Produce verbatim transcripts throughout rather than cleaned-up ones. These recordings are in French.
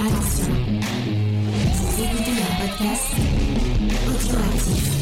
Attention, vous écoutez un podcast audioactif.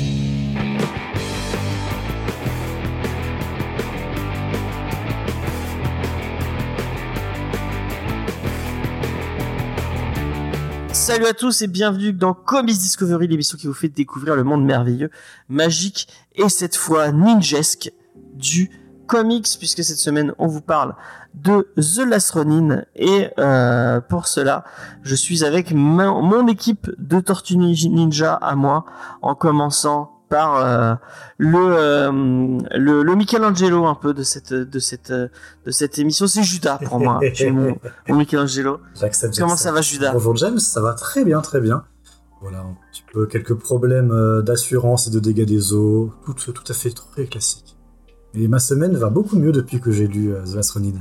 Salut à tous et bienvenue dans Comics Discovery, l'émission qui vous fait découvrir le monde merveilleux, magique et cette fois ninjesque du comics, puisque cette semaine on vous parle de The Last Ronin et euh, pour cela je suis avec ma, mon équipe de Tortues Ninja à moi, en commençant par euh, le, euh, le le Michelangelo un peu de cette de cette de cette émission, c'est Judas pour moi. J'ai mon, mon Michelangelo. J'accepte, Comment j'accepte. Ça va Judas? Bonjour James, ça va très bien très bien. Voilà, un petit peu quelques problèmes d'assurance et de dégâts des eaux, tout tout à fait très classique. Et ma semaine va beaucoup mieux depuis que j'ai lu euh, The Last Ronin.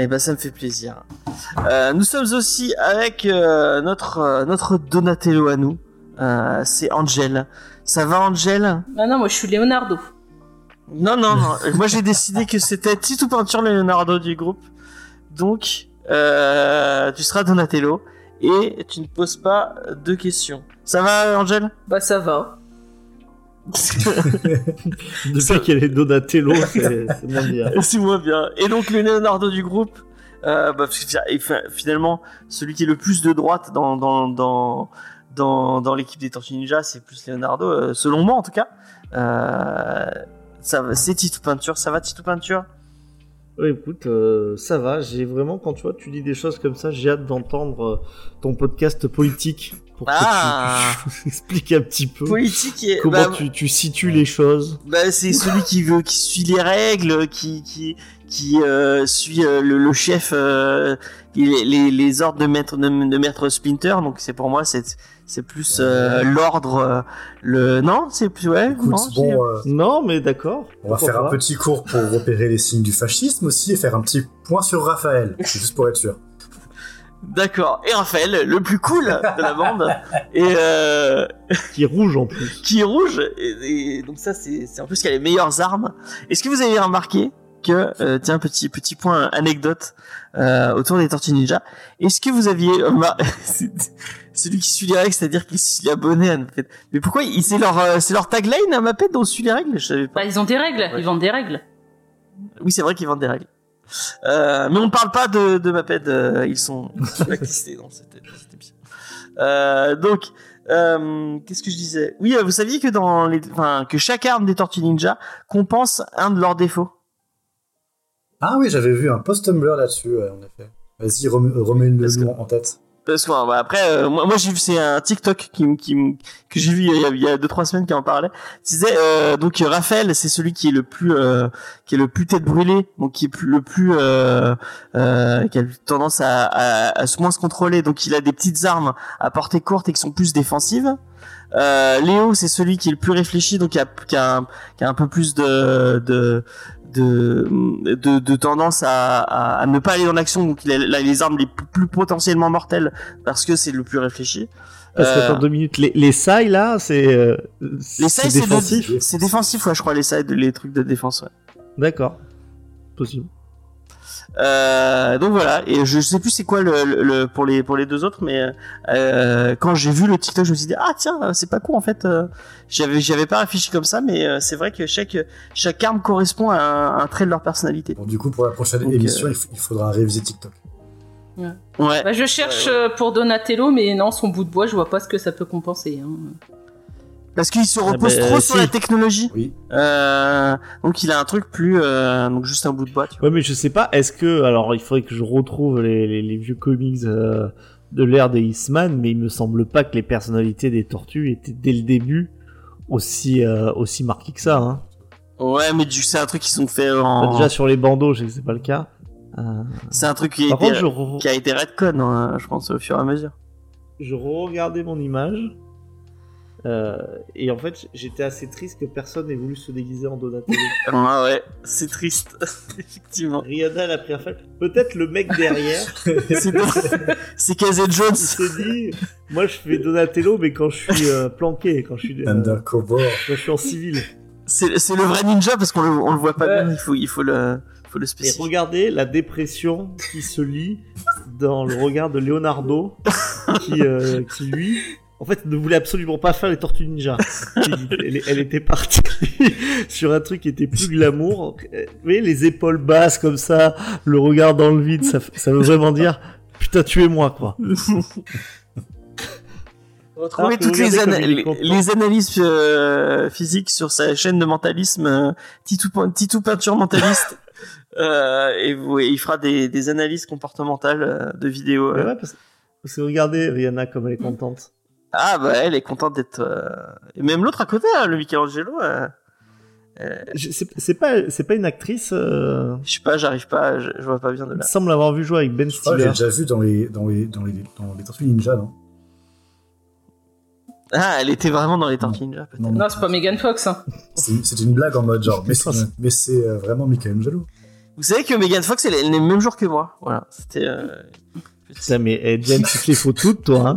Eh ben, ça me fait plaisir. Euh, nous sommes aussi avec euh, notre, euh, notre Donatello à nous. Euh, c'est Angel. Ça va, Angel? Non, non, moi je suis Leonardo. Non, non, non. Moi j'ai décidé que c'était Tito Peinture Leonardo du groupe. Donc, euh, tu seras Donatello et tu ne poses pas de questions. Ça va, Angel? Bah, ça va. Depuis ça... qu'elle est Donatello, c'est, c'est moins bien. C'est moins bien. Et donc le Leonardo du groupe, euh, bah, finalement, celui qui est le plus de droite dans dans dans dans, dans l'équipe des Tortues Ninja, c'est plus Leonardo, euh, selon moi en tout cas. Euh, ça, c'est Tito Peinture, ça va Tito Peinture? Oui, écoute, euh, ça va. J'ai vraiment, quand tu vois, tu dis des choses comme ça, j'ai hâte d'entendre euh, ton podcast politique. Pour ah. que tu expliques un petit peu politique et, comment bah, tu, tu situes les choses. Bah, c'est celui qui veut, qui suit les règles, qui qui qui euh, suit euh, le, le chef, euh, les, les les ordres de maître de, de maître Splinter. Donc c'est pour moi c'est c'est plus euh, l'ordre euh, le non c'est plus ouais. Écoute, non, bon, euh, non mais d'accord. On va faire un petit cours pour repérer les signes du fascisme aussi et faire un petit point sur Raphaël juste pour être sûr. D'accord. Et Raphaël, le plus cool de la bande, et euh... qui est rouge en plus. Qui est rouge. Et, et donc ça, c'est, c'est en plus qu'il a les meilleures armes. Est-ce que vous avez remarqué que euh, tiens petit petit point anecdote euh, autour des Tortues Ninja. Est-ce que vous aviez euh, bah, c'est, celui qui suit les règles, c'est-à-dire qu'il suit les abonnés à Mapet. Mais pourquoi il, c'est leur euh, c'est leur tagline à Mapet dont on suit les règles. Je savais pas. Bah, ils ont des règles. Ouais. Ils vendent des règles. Oui, c'est vrai qu'ils vendent des règles. Euh, mais on parle pas de, de Maped, euh, ils sont existés dans cette émission. Euh, donc, euh, qu'est-ce que je disais? Oui, euh, vous saviez que dans les, enfin, que chaque arme des Tortues Ninja compense un de leurs défauts. Ah oui, j'avais vu un post Tumblr là-dessus, euh, en effet. Vas-y, remets, remets le nom en tête. Parce que bah, après, euh, moi, moi j'ai vu, c'est un TikTok qui, qui, que j'ai vu il y a deux trois semaines qui en parlait. Il disait euh, donc Raphaël, c'est celui qui est le plus, euh, qui est le plus tête brûlée, donc qui est plus, le plus, euh, euh, qui a tendance à, à, à se moins se contrôler. Donc il a des petites armes à portée courte et qui sont plus défensives. Euh, Léo, c'est celui qui est le plus réfléchi, donc qui a, qui a, un, qui a un peu plus de, de De, de de tendance à, à à ne pas aller dans l'action, donc il a, il a les armes les plus, plus potentiellement mortelles parce que c'est le plus réfléchi. Parce que dans deux minutes les les sailles là c'est euh, les sailles c'est défensif, c'est, de, c'est défensif ouais je crois les sailles les trucs de défense ouais. D'accord. Possible. Euh, donc voilà, et je sais plus c'est quoi le, le, le pour les pour les deux autres, mais euh, quand j'ai vu le TikTok je me suis dit ah tiens c'est pas cool en fait, euh, j'avais j'avais pas réfléchi comme ça, mais euh, c'est vrai que chaque chaque arme correspond à un, à un trait de leur personnalité. Bon, du coup pour la prochaine donc, émission euh... il faudra réviser TikTok. Ouais. Ouais. Bah, je cherche ouais, ouais. pour Donatello, mais non son bout de bois je vois pas ce que ça peut compenser. Hein. Parce qu'il se repose ah bah, trop euh, sur si. la technologie. Oui. Euh, donc il a un truc plus, euh, donc juste un bout de bois. Tu vois. Ouais, mais je sais pas. Est-ce que, alors, il faudrait que je retrouve les, les, les vieux comics euh, de l'ère des Eastman, mais il me semble pas que les personnalités des tortues étaient dès le début aussi euh, aussi marquées que ça. Hein. Ouais, mais du, c'est un truc qui sont faits en. Déjà sur les bandeaux, je sais que c'est pas le cas. Euh... C'est un truc qui a, Par été, contre, je... qui a été redcon, hein, je pense, au fur et à mesure. Je regardais mon image. Euh, et en fait, j'étais assez triste que personne n'ait voulu se déguiser en Donatello. Ah ouais, c'est triste, effectivement. Rihanna l'a pris en fait. Peut-être le mec derrière. c'est c'est Casey Jones. Il s'est dit, moi je fais Donatello, mais quand je suis euh, planqué, quand je suis euh, quand je suis en civil. C'est, c'est le vrai ninja parce qu'on le, on le voit pas ouais. bien. Il faut, il faut le, Faut le spécifier. Et regardez la dépression qui se lit dans le regard de Leonardo, qui, euh, qui lui, en fait, ne voulait absolument pas faire les Tortues Ninja. Elle, elle était partie sur un truc qui était plus glamour. Mais les épaules basses comme ça, le regard dans le vide, ça, ça veut vraiment dire « Putain, tuez-moi, quoi !» Retrouvez ah, toutes les, ana- les, les analyses euh, physiques sur sa chaîne de mentalisme, euh, Titou, Titou Peinture Mentaliste, euh, et ouais, il fera des, des analyses comportementales euh, de vidéos. Euh. Ouais, parce, parce que regardez Rihanna comme elle est contente. Ah bah elle est contente d'être... Euh... Et même l'autre à côté, hein, le Michelangelo... Euh... Euh... Je, c'est, c'est, pas, c'est pas une actrice... Euh... Je sais pas, j'arrive pas, je, je vois pas bien de là. Il semble l'avoir vu jouer avec Ben Stiller. Je l'ai déjà vu dans les, dans les, dans les, dans les Tortues Ninja, non? Ah, elle était vraiment dans les Tortues Ninja, peut-être. Non, non, non, c'est pas Megan Fox, hein. C'est, c'est une blague en mode genre, mais c'est, mais c'est euh, vraiment Michelangelo. Vous savez que Megan Fox, elle, elle est le même jour que moi. Voilà, c'était... Euh... Putain, mais eh, James, tu te les faut toutes, toi, hein.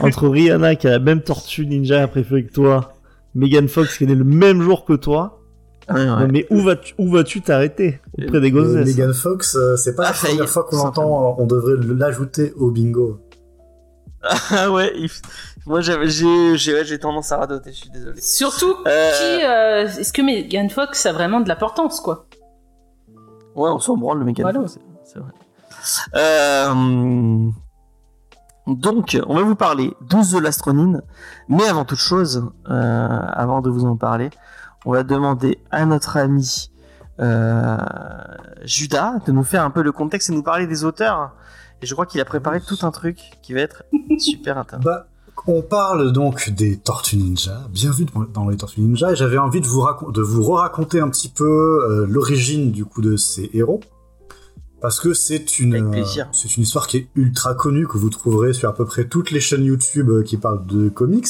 Entre Rihanna, qui a la même Tortue Ninja après feu que toi, Megan Fox, qui est née le même jour que toi, ah, ouais. Non, mais où vas-tu, où vas-tu t'arrêter auprès des gonzesses? Megan Fox, euh, c'est pas ah, la première est, fois qu'on l'entend, on devrait l'ajouter au bingo. Ah ouais, il... moi j'ai, j'ai, j'ai, j'ai tendance à radoter, je suis désolé. Surtout, euh... qui, euh, est-ce que Megan Fox a vraiment de l'importance, quoi? Ouais, on s'en branle, le Megan voilà. Fox, c'est, c'est vrai. Euh... Donc, on va vous parler de The Last Ronin, mais avant toute chose, euh, avant de vous en parler, on va demander à notre ami euh, Judas de nous faire un peu le contexte et nous parler des auteurs. Et je crois qu'il a préparé tout un truc qui va être super intéressant. Bah, on parle donc des Tortues Ninja. Bienvenue dans les Tortues Ninja. Et j'avais envie de vous, racon- de vous raconter un petit peu euh, l'origine du coup de ces héros. Parce que c'est une, euh, c'est une histoire qui est ultra connue, que vous trouverez sur à peu près toutes les chaînes YouTube qui parlent de comics.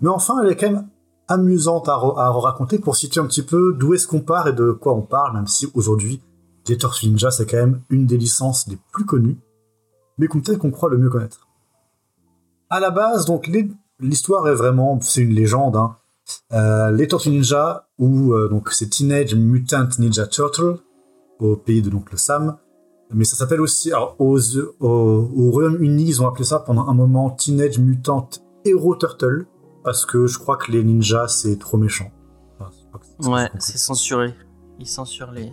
Mais enfin, elle est quand même amusante à, re- à raconter pour situer un petit peu d'où est-ce qu'on part et de quoi on parle. Même si aujourd'hui, les Tortues Ninja, c'est quand même une des licences les plus connues, mais qu'on peut-être qu'on croit le mieux connaître. À la base, donc, les, l'histoire est vraiment... C'est une légende, hein. Euh, les Tortues Ninja, ou euh, donc c'est Teenage Mutant Ninja Turtle, au pays de donc, le Sam. Mais ça s'appelle aussi... Alors, aux, aux, au Royaume-Uni, ils ont appelé ça pendant un moment Teenage Mutant Hero Turtle, parce que je crois que les ninjas, c'est trop méchant. Enfin, c'est, c'est ouais, c'est censuré. Ils censurent les...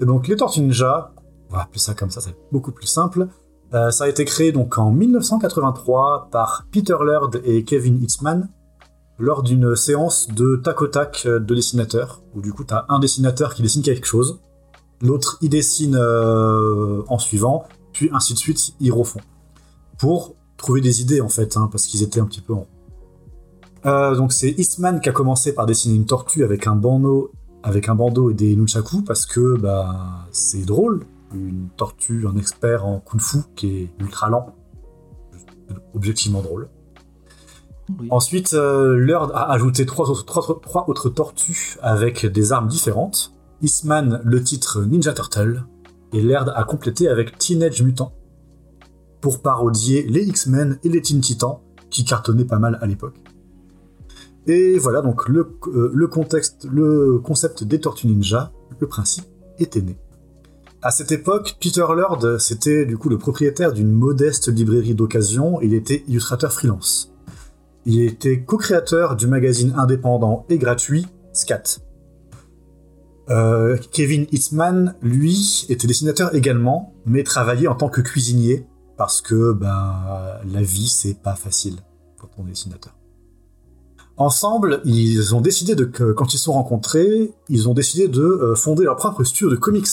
Et donc, les Tortues Ninja, on va appeler ça comme ça, c'est beaucoup plus simple. Euh, ça a été créé donc en dix-neuf cent quatre-vingt-trois par Peter Laird et Kevin Eastman lors d'une séance de tac au tac de dessinateurs, où du coup t'as un dessinateur qui dessine quelque chose, l'autre il dessine euh, en suivant, puis ainsi de suite ils refont pour trouver des idées en fait, hein, parce qu'ils étaient un petit peu en rond. Euh, donc c'est Eastman qui a commencé par dessiner une tortue avec un bandeau, avec un bandeau et des nunchakus parce que bah c'est drôle. Une tortue, un expert en kung-fu qui est ultra lent, objectivement drôle. Oui. Ensuite, euh, Laird a ajouté trois autres, trois, trois autres tortues avec des armes différentes. Eastman, le titre Ninja Turtle, et Laird a complété avec Teenage Mutant pour parodier les X-Men et les Teen Titans qui cartonnaient pas mal à l'époque. Et voilà donc le, euh, le, contexte, le concept des Tortues Ninja, le principe était né. À cette époque, Peter Laird, c'était du coup le propriétaire d'une modeste librairie d'occasion, il était illustrateur freelance. Il était co-créateur du magazine indépendant et gratuit, Scat. Euh, Kevin Hitzman, lui, était dessinateur également, mais travaillait en tant que cuisinier, parce que ben, la vie, c'est pas facile quand on est dessinateur. Ensemble, ils ont décidé de, quand ils se sont rencontrés, ils ont décidé de fonder leur propre studio de comics.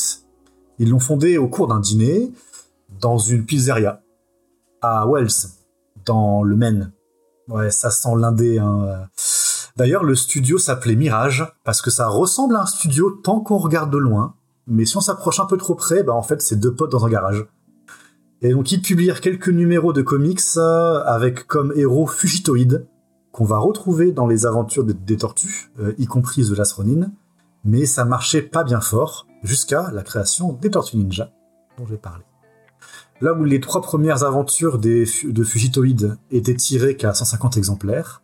Ils l'ont fondé au cours d'un dîner dans une pizzeria à Wells, dans le Maine. Ouais, ça sent l'indé, hein. D'ailleurs, le studio s'appelait Mirage parce que ça ressemble à un studio tant qu'on regarde de loin. Mais si on s'approche un peu trop près, bah en fait, c'est deux potes dans un garage. Et donc, ils publient quelques numéros de comics avec comme héros Fugitoïd, qu'on va retrouver dans les aventures des, des tortues, euh, y compris The Last Ronin. Mais ça marchait pas bien fort, jusqu'à la création des Tortues Ninja, dont j'ai parlé. Là où les trois premières aventures des, de Fugitoïd étaient tirées qu'à cent cinquante exemplaires,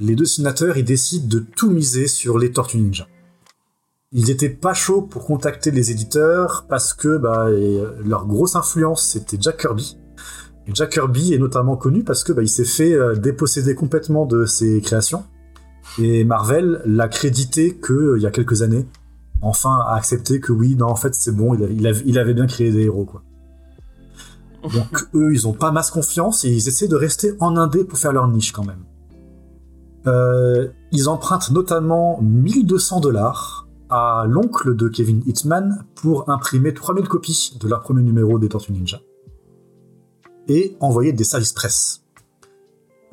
les dessinateurs y décident de tout miser sur les Tortues Ninja. ils n'étaient pas chauds pour contacter les éditeurs parce que bah, leur grosse influence, c'était Jack Kirby. Et Jack Kirby est notamment connu parce que bah, il s'est fait déposséder complètement de ses créations. Et Marvel l'a crédité qu'il y a quelques années, enfin à accepter que oui, non, en fait c'est bon, il avait, il avait bien créé des héros, quoi. Donc eux, ils ont pas masse confiance et ils essaient de rester en indé pour faire leur niche quand même. Euh, ils empruntent notamment mille deux cents dollars à l'oncle de Kevin Hitzman pour imprimer trois mille copies de leur premier numéro des Tortues Ninja et envoyer des services presse.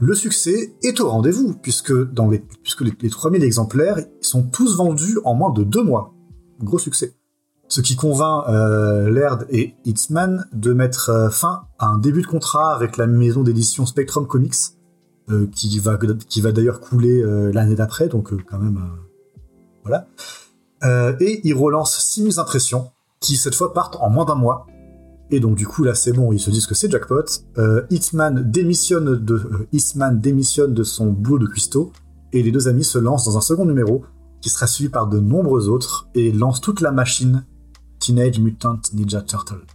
Le succès est au rendez-vous, puisque, dans les, puisque les, les trois mille exemplaires sont tous vendus en moins de deux mois. Gros succès. Ce qui convainc euh, Laird et Hitzman de mettre euh, fin à un début de contrat avec la maison d'édition Spectrum Comics, euh, qui, va, qui va d'ailleurs couler euh, l'année d'après, donc euh, quand même... Euh, voilà. Euh, et ils relancent six mille impressions, qui cette fois partent en moins d'un mois. Et donc du coup, là, c'est bon, ils se disent que c'est jackpot. Euh, Hitzman démissionne de, euh, Hitzman démissionne de son boulot de cuistot, et les deux amis se lancent dans un second numéro, qui sera suivi par de nombreux autres, et lancent toute la machine Teenage Mutant Ninja Turtle.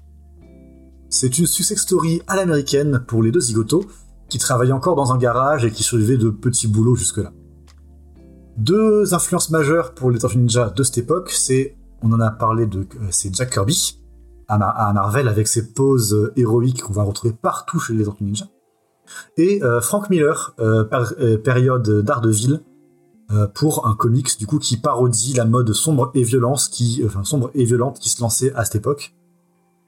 C'est une success story à l'américaine pour les deux zigotos qui travaillaient encore dans un garage et qui survivaient de petits boulots jusque-là. Deux influences majeures pour les Tortues Ninja de cette époque, c'est, on en a parlé, de, c'est Jack Kirby à, Mar- à Marvel avec ses poses héroïques qu'on va retrouver partout chez les Tortues Ninja, et euh, Frank Miller, euh, par- euh, période Daredevil, Euh, pour un comics du coup qui parodie la mode sombre et violence qui, enfin, sombre et violente qui se lançait à cette époque.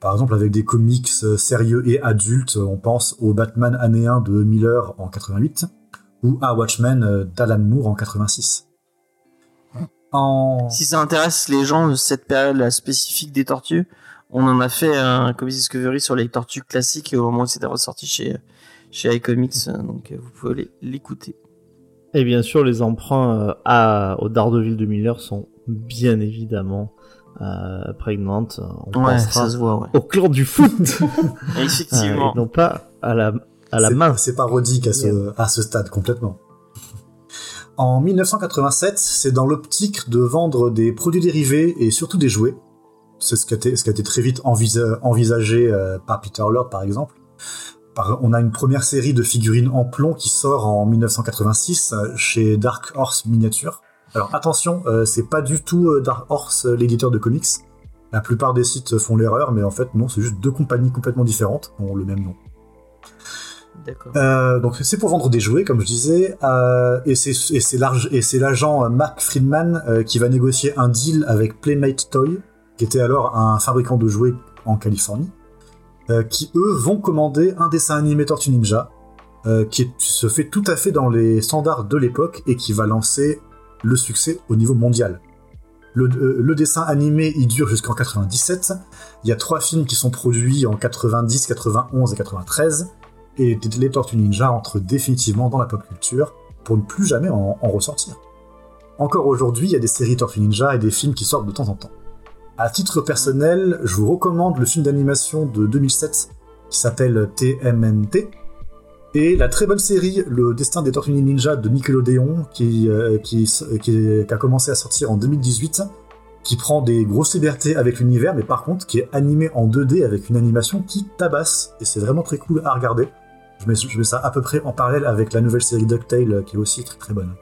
Par exemple avec des comics sérieux et adultes, on pense au Batman année un de Miller en quatre-vingt-huit ou à Watchmen d'Alan Moore en quatre-vingt-six. En... Si ça intéresse les gens de cette période spécifique des tortues, on en a fait un Comics Discovery sur les tortues classiques au moment où c'était ressorti chez, chez Hi Comics, donc vous pouvez l'écouter. Et bien sûr, les emprunts euh, à, au Daredevil de Miller sont bien évidemment euh, prégnantes. On ouais, ça se voit, ouais. Au clan du foot. Effectivement. Euh, et non pas à la, à la c'est, main. C'est parodique à ce, à ce stade, complètement. En dix-neuf cent quatre-vingt-sept, c'est dans l'optique de vendre des produits dérivés et surtout des jouets. C'est ce qui a été, ce qui a été très vite envisa- envisagé euh, par Peter Laird, par exemple. On a une première série de figurines en plomb qui sort en dix-neuf cent quatre-vingt-six chez Dark Horse Miniature. Alors attention, euh, c'est pas du tout euh, Dark Horse, euh, l'éditeur de comics. La plupart des sites font l'erreur, mais en fait non, c'est juste deux compagnies complètement différentes qui ont le même nom. D'accord. Euh, donc c'est pour vendre des jouets, comme je disais, euh, et, c'est, et, c'est large, et c'est l'agent Mark Friedman euh, qui va négocier un deal avec Playmate Toy, qui était alors un fabricant de jouets en Californie. Euh, qui eux vont commander un dessin animé Tortue Ninja euh, qui est, se fait tout à fait dans les standards de l'époque et qui va lancer le succès au niveau mondial. Le, euh, le dessin animé il dure jusqu'en quatre-vingt-dix-sept, il y a trois films qui sont produits en quatre-vingt-dix, quatre-vingt-onze et quatre-vingt-treize et les Tortues Ninja entrent définitivement dans la pop culture pour ne plus jamais en, en ressortir. Encore aujourd'hui, il y a des séries Tortues Ninja et des films qui sortent de temps en temps. À titre personnel, je vous recommande le film d'animation de deux mille sept qui s'appelle T M N T et la très bonne série Le Destin des Tortues Ninja de Nickelodeon qui, euh, qui, qui, qui a commencé à sortir en deux mille dix-huit, qui prend des grosses libertés avec l'univers, mais par contre qui est animée en deux D avec une animation qui tabasse et c'est vraiment très cool à regarder. Je mets, je mets ça à peu près en parallèle avec la nouvelle série DuckTales qui est aussi très très bonne.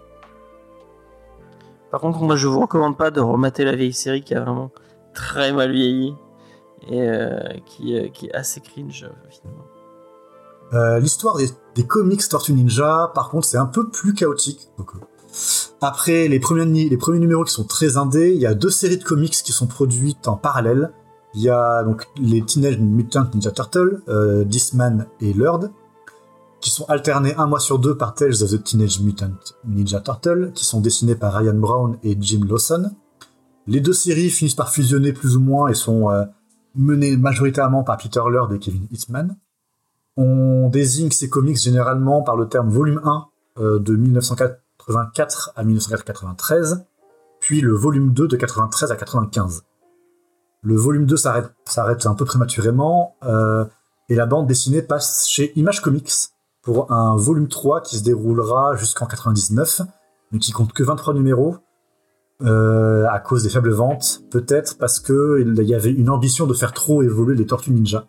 Par contre, moi je vous recommande pas de remater la vieille série qui a vraiment très mal vieilli et euh, qui, euh, qui est assez cringe finalement. Euh, l'histoire des, des comics Tortues Ninja par contre c'est un peu plus chaotique. Donc, euh, après les premiers, les premiers numéros qui sont très indés, il y a deux séries de comics qui sont produites en parallèle. Il y a donc les Teenage Mutant Ninja Turtles, euh, Disman et Laird, qui sont alternés un mois sur deux par Tales of the Teenage Mutant Ninja Turtles, qui sont dessinés par Ryan Brown et Jim Lawson. Les deux séries finissent par fusionner plus ou moins et sont euh, menées majoritairement par Peter Laird et Kevin Hitzman. On désigne ces comics généralement par le terme volume un euh, de dix-neuf cent quatre-vingt-quatre à dix-neuf cent quatre-vingt-treize, puis le volume deux de quatre-vingt-treize à quatre-vingt-quinze. Le volume deux s'arrête, s'arrête un peu prématurément euh, et la bande dessinée passe chez Image Comics pour un volume trois qui se déroulera jusqu'en quatre-vingt-dix-neuf, mais qui compte que vingt-trois numéros. euh, à cause des faibles ventes, peut-être parce qu'il y avait une ambition de faire trop évoluer les Tortues Ninja.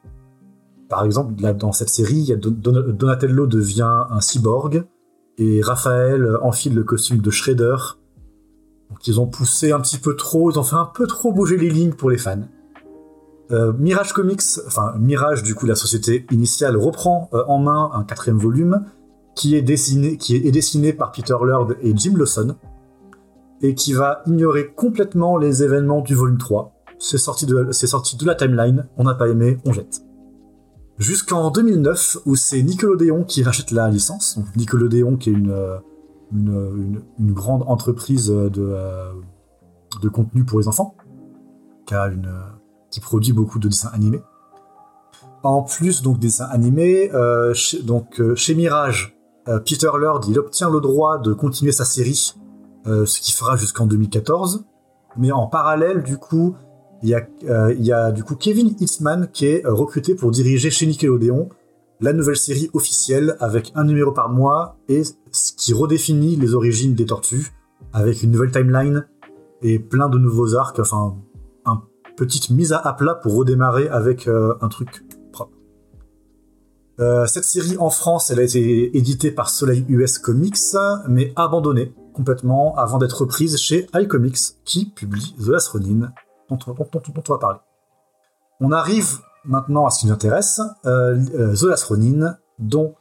Par exemple, là, dans cette série, y a Don- Don- Donatello devient un cyborg et Raphaël enfile le costume de Shredder. Donc ils ont poussé un petit peu trop, ils ont fait un peu trop bouger les lignes pour les fans. Euh, Mirage Comics, enfin Mirage, du coup la société initiale, reprend euh, en main un quatrième volume qui est dessiné, qui est dessiné par Peter Laird et Jim Lawson et qui va ignorer complètement les événements du volume trois. C'est sorti de, c'est sorti de la timeline, on n'a pas aimé, on jette. Jusqu'en deux mille neuf, où c'est Nickelodeon qui rachète la licence. Donc Nickelodeon qui est une, une, une, une grande entreprise de, de contenu pour les enfants, qui a une... qui produit beaucoup de dessins animés. En plus donc des dessins animés, euh, chez, donc euh, chez Mirage, euh, Peter Laird il obtient le droit de continuer sa série, euh, ce qu'il fera jusqu'en deux mille quatorze. Mais en parallèle du coup, il y a euh, il y a du coup Kevin Eastman qui est euh, recruté pour diriger chez Nickelodeon la nouvelle série officielle avec un numéro par mois et ce qui redéfinit les origines des Tortues avec une nouvelle timeline et plein de nouveaux arcs. Enfin, petite mise à plat pour redémarrer avec euh, un truc propre. Euh, cette série en France, elle a été éditée par Soleil U S Comics, mais abandonnée complètement avant d'être reprise chez Hi Comics, qui publie The Last Ronin, dont, dont, dont, dont on va parler. On arrive maintenant à ce qui nous intéresse, euh, The Last Ronin, dont...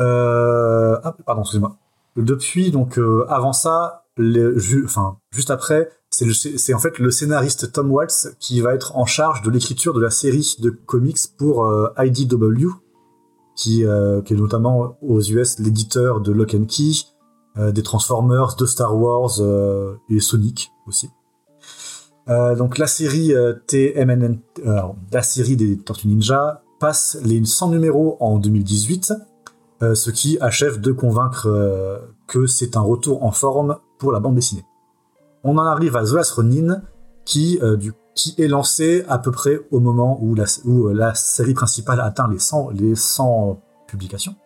Euh, ah, pardon, excusez-moi. Depuis, donc, euh, avant ça, les, ju- enfin, juste après... C'est, le, c'est en fait le scénariste Tom Waltz qui va être en charge de l'écriture de la série de comics pour euh, I D W, qui, euh, qui est notamment aux U S l'éditeur de Lock and Key, euh, des Transformers, de Star Wars euh, et Sonic aussi. Euh, donc la série euh, T M N T, euh, la série des Tortues Ninja passe les cent numéros en deux mille dix-huit, euh, ce qui achève de convaincre euh, que c'est un retour en forme pour la bande dessinée. On en arrive à The Last Ronin, qui, euh, du, qui est lancé à peu près au moment où la, où la série principale atteint les cent, les cent publications.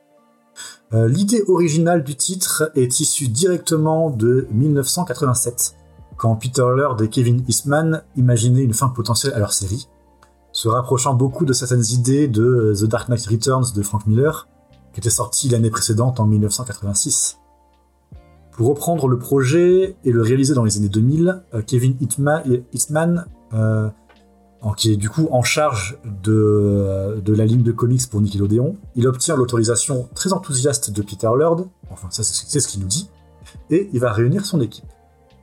Euh, l'idée originale du titre est issue directement de dix-neuf cent quatre-vingt-sept, quand Peter Laird et Kevin Eastman imaginaient une fin potentielle à leur série, se rapprochant beaucoup de certaines idées de The Dark Knight Returns de Frank Miller, qui était sorti l'année précédente en dix-neuf cent quatre-vingt-six. Pour reprendre le projet et le réaliser dans les années deux mille, Kevin Hitzman, euh, qui est du coup en charge de, de la ligne de comics pour Nickelodeon, il obtient l'autorisation très enthousiaste de Peter Laird, enfin ça c'est, c'est ce qu'il nous dit, et il va réunir son équipe.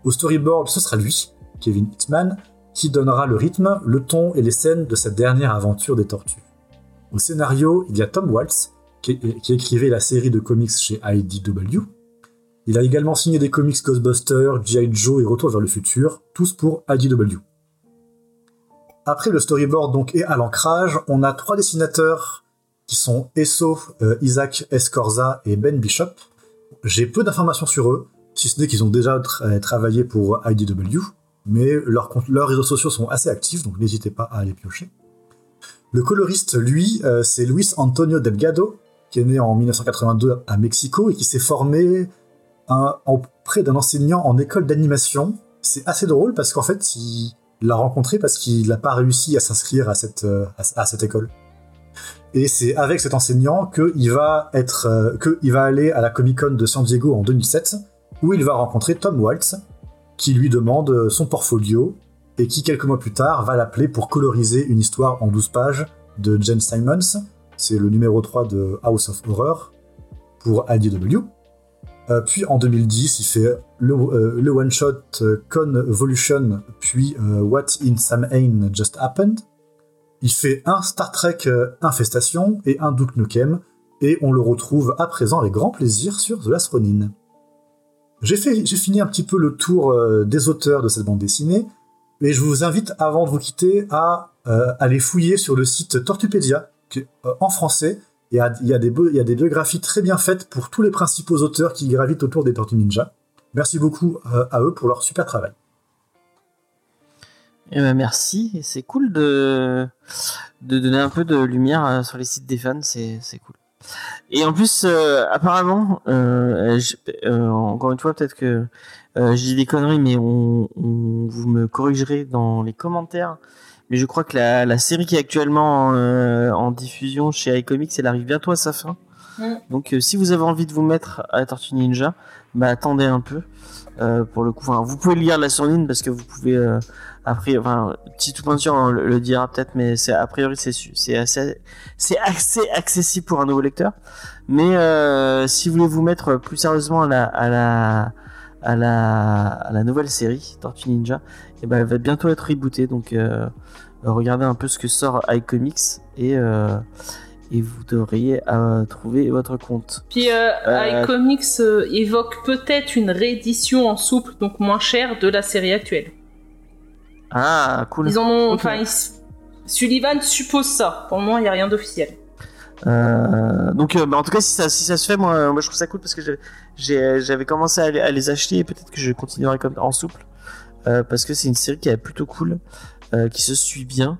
Au storyboard, ce sera lui, Kevin Hitzman, qui donnera le rythme, le ton et les scènes de cette dernière aventure des Tortues. Au scénario, il y a Tom Waltz, qui, qui écrivait la série de comics chez I D W. Il a également signé des comics Ghostbusters, G I. Joe et Retour vers le futur, tous pour I D W. Après le storyboard donc et à l'ancrage, on a trois dessinateurs qui sont Esso, euh, Isaac Escorza et Ben Bishop. J'ai peu d'informations sur eux, si ce n'est qu'ils ont déjà tra- travaillé pour I D W, mais leur compte, leurs réseaux sociaux sont assez actifs, donc n'hésitez pas à aller piocher. Le coloriste, lui, euh, c'est Luis Antonio Delgado, qui est né en dix-neuf cent quatre-vingt-deux à Mexico et qui s'est formé... Un, auprès d'un enseignant en école d'animation. C'est assez drôle parce qu'en fait il l'a rencontré parce qu'il n'a pas réussi à s'inscrire à cette, à, à cette école, et c'est avec cet enseignant qu'il va, être, que il va aller à la Comic-Con de San Diego en deux mille sept, où il va rencontrer Tom Waltz qui lui demande son portfolio et qui quelques mois plus tard va l'appeler pour coloriser une histoire en douze pages de Jen Simons, c'est le numéro trois de House of Horror pour I D W. Euh, puis en deux mille dix, il fait le, euh, le one-shot euh, Convolution, puis euh, What in Samhain Just Happened. Il fait un Star Trek euh, Infestation et un Duke Nukem, et on le retrouve à présent avec grand plaisir sur The Last Ronin. J'ai, fait, j'ai fini un petit peu le tour euh, des auteurs de cette bande dessinée, et je vous invite, avant de vous quitter, à euh, aller fouiller sur le site Tortupédia, qui est euh, en français. Il y a, il y a des, il y a des biographies très bien faites pour tous les principaux auteurs qui gravitent autour des Tortues Ninja. Merci beaucoup à eux pour leur super travail. Eh ben merci, et c'est cool de, de donner un peu de lumière sur les sites des fans, c'est, c'est cool. Et en plus, euh, apparemment, euh, je, euh, encore une fois, peut-être que euh, j'ai des conneries, mais on, on, vous me corrigerez dans les commentaires. Mais je crois que la, la série qui est actuellement euh, en diffusion chez Hi Comics, elle arrive bientôt à sa fin. Mmh. Donc, euh, si vous avez envie de vous mettre à Tortues Ninja, bah attendez un peu. Euh, pour le coup, enfin, vous pouvez lire la surligne parce que vous pouvez euh, après, enfin, Titou Peinture on le, le dira peut-être, mais c'est a priori c'est c'est assez c'est assez accessible pour un nouveau lecteur. Mais euh, si vous voulez vous mettre plus sérieusement à la à la à la, à la nouvelle série Tortues Ninja, et ben elle va bientôt être rebootée, donc euh, regardez un peu ce que sort Hi Comics et euh, et vous devriez euh, trouver votre compte. Puis euh, euh, Hi Comics euh, évoque peut-être une réédition en souple, donc moins chère, de la série actuelle. Ah, cool. Ils en ont, enfin, okay. Sullivan suppose ça. Pour le moment, il n'y a rien d'officiel. Euh, donc, euh, bah, en tout cas, si ça, si ça se fait, moi, moi, je trouve ça cool parce que j'ai, j'ai, j'avais commencé à, à les acheter et peut-être que je continuerai comme en souple euh, parce que c'est une série qui est plutôt cool, euh, qui se suit bien.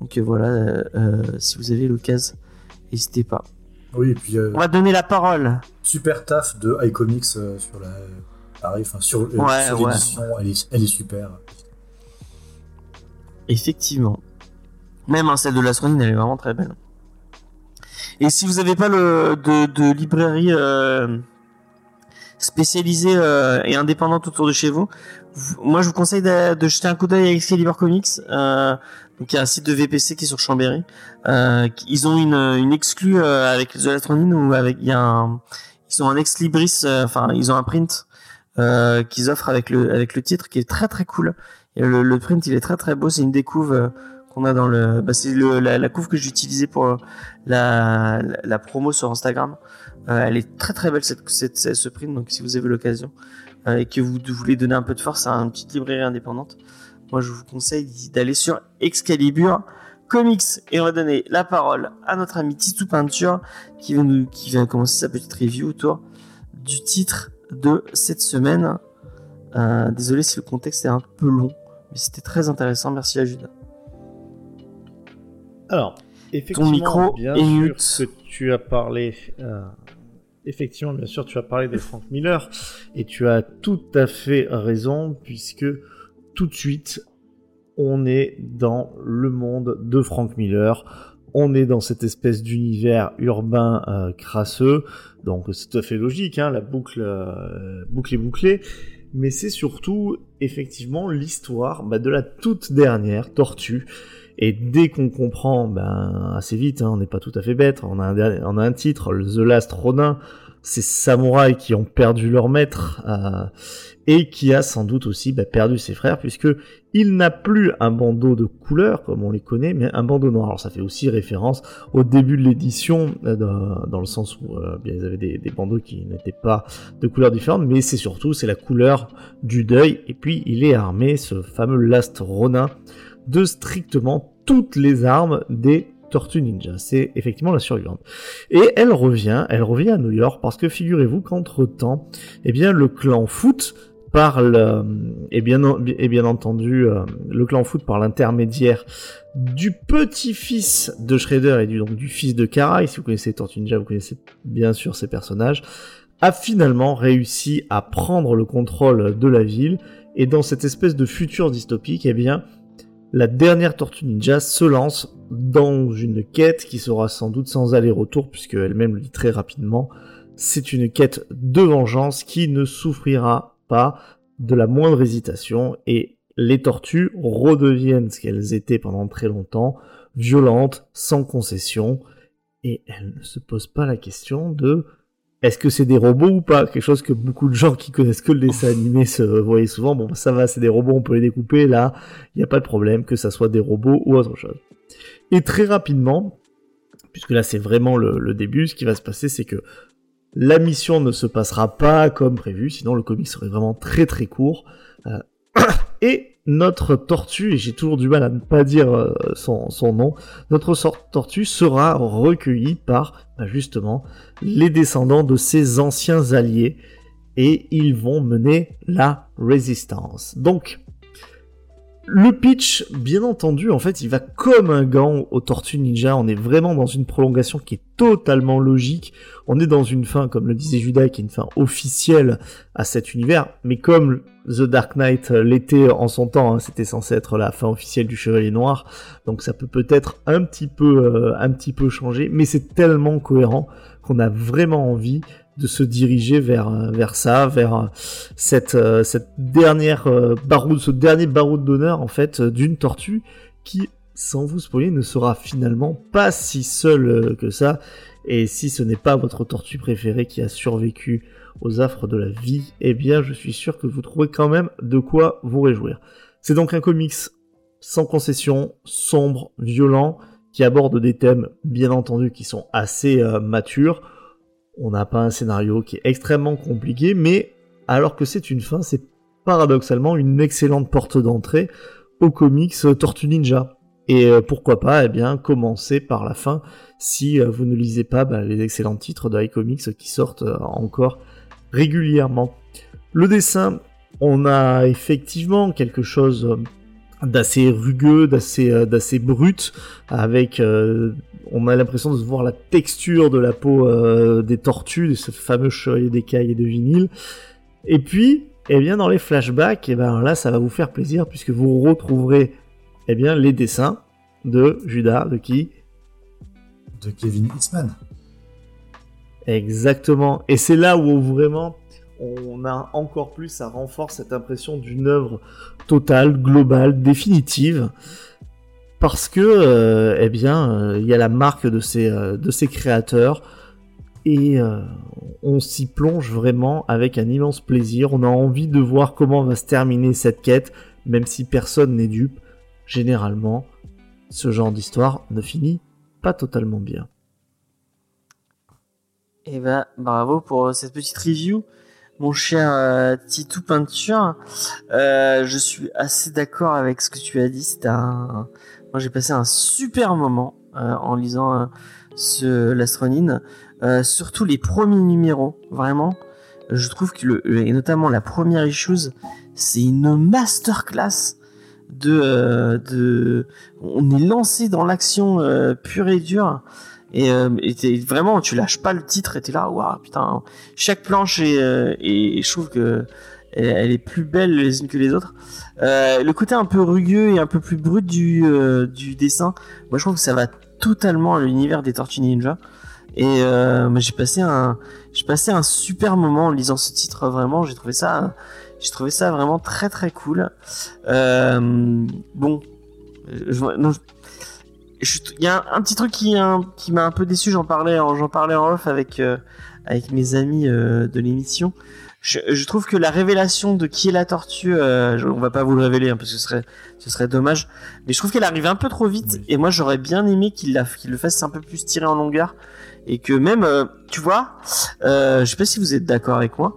Donc euh, voilà, euh, euh, si vous avez l'occasion. N'hésitez pas. Oui, et puis, euh, on va donner la parole. Super taf de Hi Comics euh, sur la, euh, pareil, enfin sur, euh, ouais, sur ouais. l'édition, elle est, elle est super. Effectivement. Même hein, celle de Last Ronin, elle est vraiment très belle. Et si vous n'avez pas le de, de librairie euh, spécialisée euh, et indépendante autour de chez vous, vous moi je vous conseille de, de jeter un coup d'œil à Excalibur Comics. Euh, Donc il y a un site de V P C qui est sur Chambéry. Euh, ils ont une une exclue euh, avec The Last Ronin ou avec il y a un, ils ont un ex libris, euh, enfin ils ont un print euh, qu'ils offrent avec le avec le titre qui est très très cool. Et le, le print il est très très beau, c'est une découve euh, qu'on a dans le bah c'est le la, la couve que j'utilisais pour la, la la promo sur Instagram. Euh, elle est très très belle cette, cette ce print, donc si vous avez l'occasion euh, et que vous voulez donner un peu de force à une petite librairie indépendante. Moi, je vous conseille d'aller sur Excalibur Comics. Et on va donner la parole à notre ami Titou Peinture qui va, nous, qui va commencer sa petite review autour du titre de cette semaine. Euh, désolé si le contexte est un peu long, mais c'était très intéressant. Merci à Judas. Alors, effectivement, ton micro bien est sûr que tu as parlé... Euh... Effectivement, bien sûr, tu as parlé de Frank Miller. Et tu as tout à fait raison, puisque... Tout de suite, on est dans le monde de Frank Miller. On est dans cette espèce d'univers urbain euh, crasseux. Donc, c'est tout à fait logique, hein, la boucle, euh, boucle est bouclée. Mais c'est surtout, effectivement, l'histoire bah, de la toute dernière tortue. Et dès qu'on comprend, ben, assez vite, hein, on n'est pas tout à fait bête. On a un, dernier, on a un titre, le The Last Ronin. Ces samouraïs qui ont perdu leur maître euh, et qui a sans doute aussi bah, perdu ses frères puisque il n'a plus un bandeau de couleur comme on les connaît mais un bandeau noir. Alors ça fait aussi référence au début de l'édition euh, dans le sens où euh, bien, ils avaient des, des bandeaux qui n'étaient pas de couleurs différentes, mais c'est surtout c'est la couleur du deuil. Et puis il est armé, ce fameux Last Ronin, de strictement toutes les armes des Tortue Ninja, c'est effectivement la survivante. Et elle revient, elle revient à New York parce que figurez-vous qu'entre temps, eh bien le clan Foot parle, euh, et, bien, et bien entendu euh, le clan Foot par l'intermédiaire du petit-fils de Shredder et du, donc, du fils de Kara. Si vous connaissez Tortue Ninja, vous connaissez bien sûr ces personnages, a finalement réussi à prendre le contrôle de la ville. Et dans cette espèce de futur dystopique, eh bien la dernière Tortue Ninja se lance dans une quête qui sera sans doute sans aller-retour, puisque elle-même le dit très rapidement, c'est une quête de vengeance qui ne souffrira pas de la moindre hésitation, et les tortues redeviennent ce qu'elles étaient pendant très longtemps, violentes, sans concession, et elles ne se posent pas la question de... Est-ce que c'est des robots ou pas? Quelque chose que beaucoup de gens qui connaissent que le dessin animé se voyaient souvent. Bon, ça va, c'est des robots, on peut les découper. Là, il n'y a pas de problème que ça soit des robots ou autre chose. Et très rapidement, puisque là, c'est vraiment le, le début, ce qui va se passer, c'est que la mission ne se passera pas comme prévu. Sinon, le comic serait vraiment très, très court. Euh, et notre tortue, et j'ai toujours du mal à ne pas dire son, son nom, notre tortue sera recueillie par... Bah justement, les descendants de ses anciens alliés, et ils vont mener la résistance. Donc, Le pitch, bien entendu, en fait, il va comme un gant aux Tortues Ninja. On est vraiment dans une prolongation qui est totalement logique. On est dans une fin, comme le disait Judas, qui est une fin officielle à cet univers. Mais comme The Dark Knight l'était en son temps, hein, c'était censé être la fin officielle du Chevalier Noir. Donc ça peut peut-être un petit peu, euh, un petit peu changer. Mais c'est tellement cohérent qu'on a vraiment envie de se diriger vers vers ça, vers cette cette dernière baroude, ce dernier barreau d'honneur en fait d'une tortue qui, sans vous spoiler, ne sera finalement pas si seule que ça. Et si ce n'est pas votre tortue préférée qui a survécu aux affres de la vie, eh bien je suis sûr que vous trouverez quand même de quoi vous réjouir. C'est donc un comics sans concession, sombre, violent, qui aborde des thèmes bien entendu qui sont assez euh, matures. On n'a pas un scénario qui est extrêmement compliqué, mais alors que c'est une fin, c'est paradoxalement une excellente porte d'entrée aux comics Tortues Ninja. Et pourquoi pas, eh bien, commencer par la fin si vous ne lisez pas bah, les excellents titres de Hi Comics qui sortent encore régulièrement. Le dessin, on a effectivement quelque chose d'assez rugueux, d'assez, d'assez brut, avec... Euh, on a l'impression de voir la texture de la peau euh, des tortues, de ce fameux chevalier d'écailles et de vinyle. Et puis, eh bien, dans les flashbacks, eh bien, là, ça va vous faire plaisir, puisque vous retrouverez eh bien, les dessins de Judas, de qui ? De Kevin Eastman. Exactement. Et c'est là où vraiment... on a encore plus, ça renforce cette impression d'une œuvre totale, globale, définitive, parce que, euh, eh bien, il euh, y a la marque de ces, euh, de ces créateurs, et euh, on s'y plonge vraiment avec un immense plaisir. On a envie de voir comment va se terminer cette quête, même si personne n'est dupe. Généralement, ce genre d'histoire ne finit pas totalement bien. Eh ben, bravo pour cette petite review. Mon cher euh, Titou Peinture, euh, je suis assez d'accord avec ce que tu as dit. C'était un... Moi, j'ai passé un super moment euh, en lisant euh, ce Last Ronin. Euh, surtout les premiers numéros, vraiment. Je trouve que, le, et notamment la première issue, c'est une masterclass de... Euh, de... On est lancé dans l'action euh, pure et dure. Et, euh, et vraiment, tu lâches pas le titre et t'es là, waouh, putain, chaque planche est, euh, et, et je trouve que elle, elle est plus belle les unes que les autres. Euh, le côté un peu rugueux et un peu plus brut du, euh, du dessin, moi je trouve que ça va totalement à l'univers des Tortues Ninja. Et euh, j'ai passé un, j'ai passé un super moment en lisant ce titre, vraiment, j'ai trouvé ça, j'ai trouvé ça vraiment très très cool. Euh, bon, je, non, je, il y a un, un petit truc qui, un, qui m'a un peu déçu, j'en parlais, j'en parlais en off avec, euh, avec mes amis euh, de l'émission. Je, je trouve que la révélation de qui est la tortue, euh, je, on va pas vous le révéler hein, parce que ce serait, ce serait dommage, mais je trouve qu'elle arrive un peu trop vite, oui. Et moi j'aurais bien aimé qu'il, la, qu'il le fasse un peu plus tirer en longueur, et que même, euh, tu vois, euh, je sais pas si vous êtes d'accord avec moi,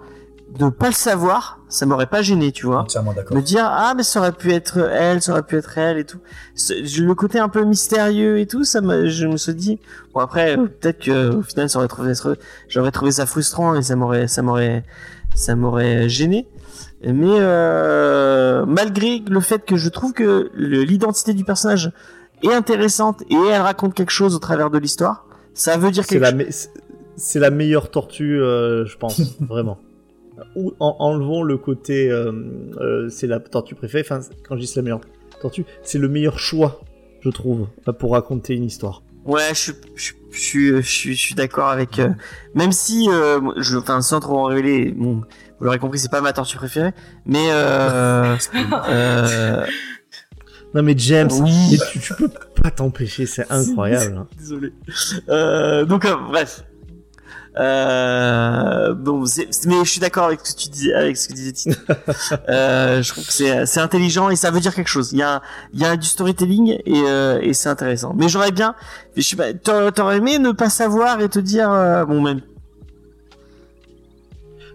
de pas le savoir, ça m'aurait pas gêné, tu vois. Entièrement d'accord. Me dire, ah, mais ça aurait pu être elle, ça aurait pu être elle et tout. Ce, le côté un peu mystérieux et tout, ça me, je me suis dit, bon après, peut-être que, au final, ça aurait trouvé, j'aurais trouvé ça frustrant et ça m'aurait, ça m'aurait, ça m'aurait gêné. Mais, euh, malgré le fait que je trouve que le, l'identité du personnage est intéressante et elle raconte quelque chose au travers de l'histoire, ça veut dire c'est quelque la me- chose. C'est la meilleure tortue, euh, je pense, vraiment. Ou en enlevant le côté euh, euh, c'est la tortue préférée, enfin quand je dis c'est la meilleure tortue, c'est le meilleur choix je trouve pour raconter une histoire. Ouais, je je je je, je, je suis d'accord avec euh, même si euh, je enfin sans trop en révéler, bon vous l'aurez compris c'est pas ma tortue préférée, mais euh, euh non mais James, mais tu, tu peux pas t'empêcher, c'est incroyable. Désolé. Euh, donc euh, bref. Euh, bon, c'est, mais je suis d'accord avec ce que tu dis, avec ce que disait Tito. euh, je trouve que c'est, c'est intelligent et ça veut dire quelque chose. Il y a, il y a du storytelling et, euh, et c'est intéressant. Mais j'aurais bien, je sais pas, t'a, t'aurais aimé ne pas savoir et te dire, euh, bon même.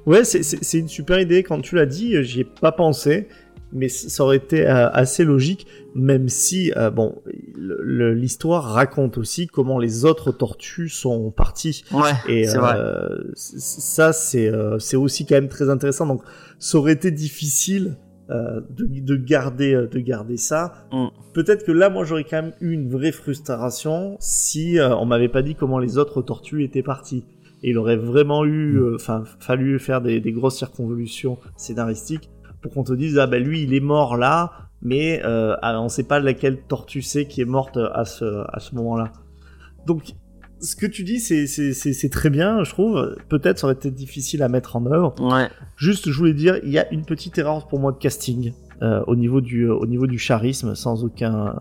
Ouais, c'est, c'est, c'est une super idée. Quand tu l'as dit, j'y ai pas pensé. Mais ça aurait été euh, assez logique, même si euh, bon, le, l'histoire raconte aussi comment les autres tortues sont parties. Ouais, et c'est euh, vrai. Ça, c'est, euh, c'est aussi quand même très intéressant. Donc, ça aurait été difficile euh, de, de, garder, de garder ça. Mm. Peut-être que là, moi, j'aurais quand même eu une vraie frustration si euh, on m'avait pas dit comment les autres tortues étaient parties. Et il aurait vraiment eu, enfin, euh, fallu faire des, des grosses circonvolutions scénaristiques pour qu'on te dise, ah ben lui, il est mort là, mais euh, on sait pas laquelle tortue c'est qui est morte à ce, à ce moment-là. Donc, ce que tu dis, c'est, c'est, c'est, c'est très bien, je trouve. Peut-être ça aurait été difficile à mettre en œuvre. Ouais. Juste, je voulais dire, il y a une petite erreur pour moi de casting euh, au niveau du, au niveau du charisme, sans aucun.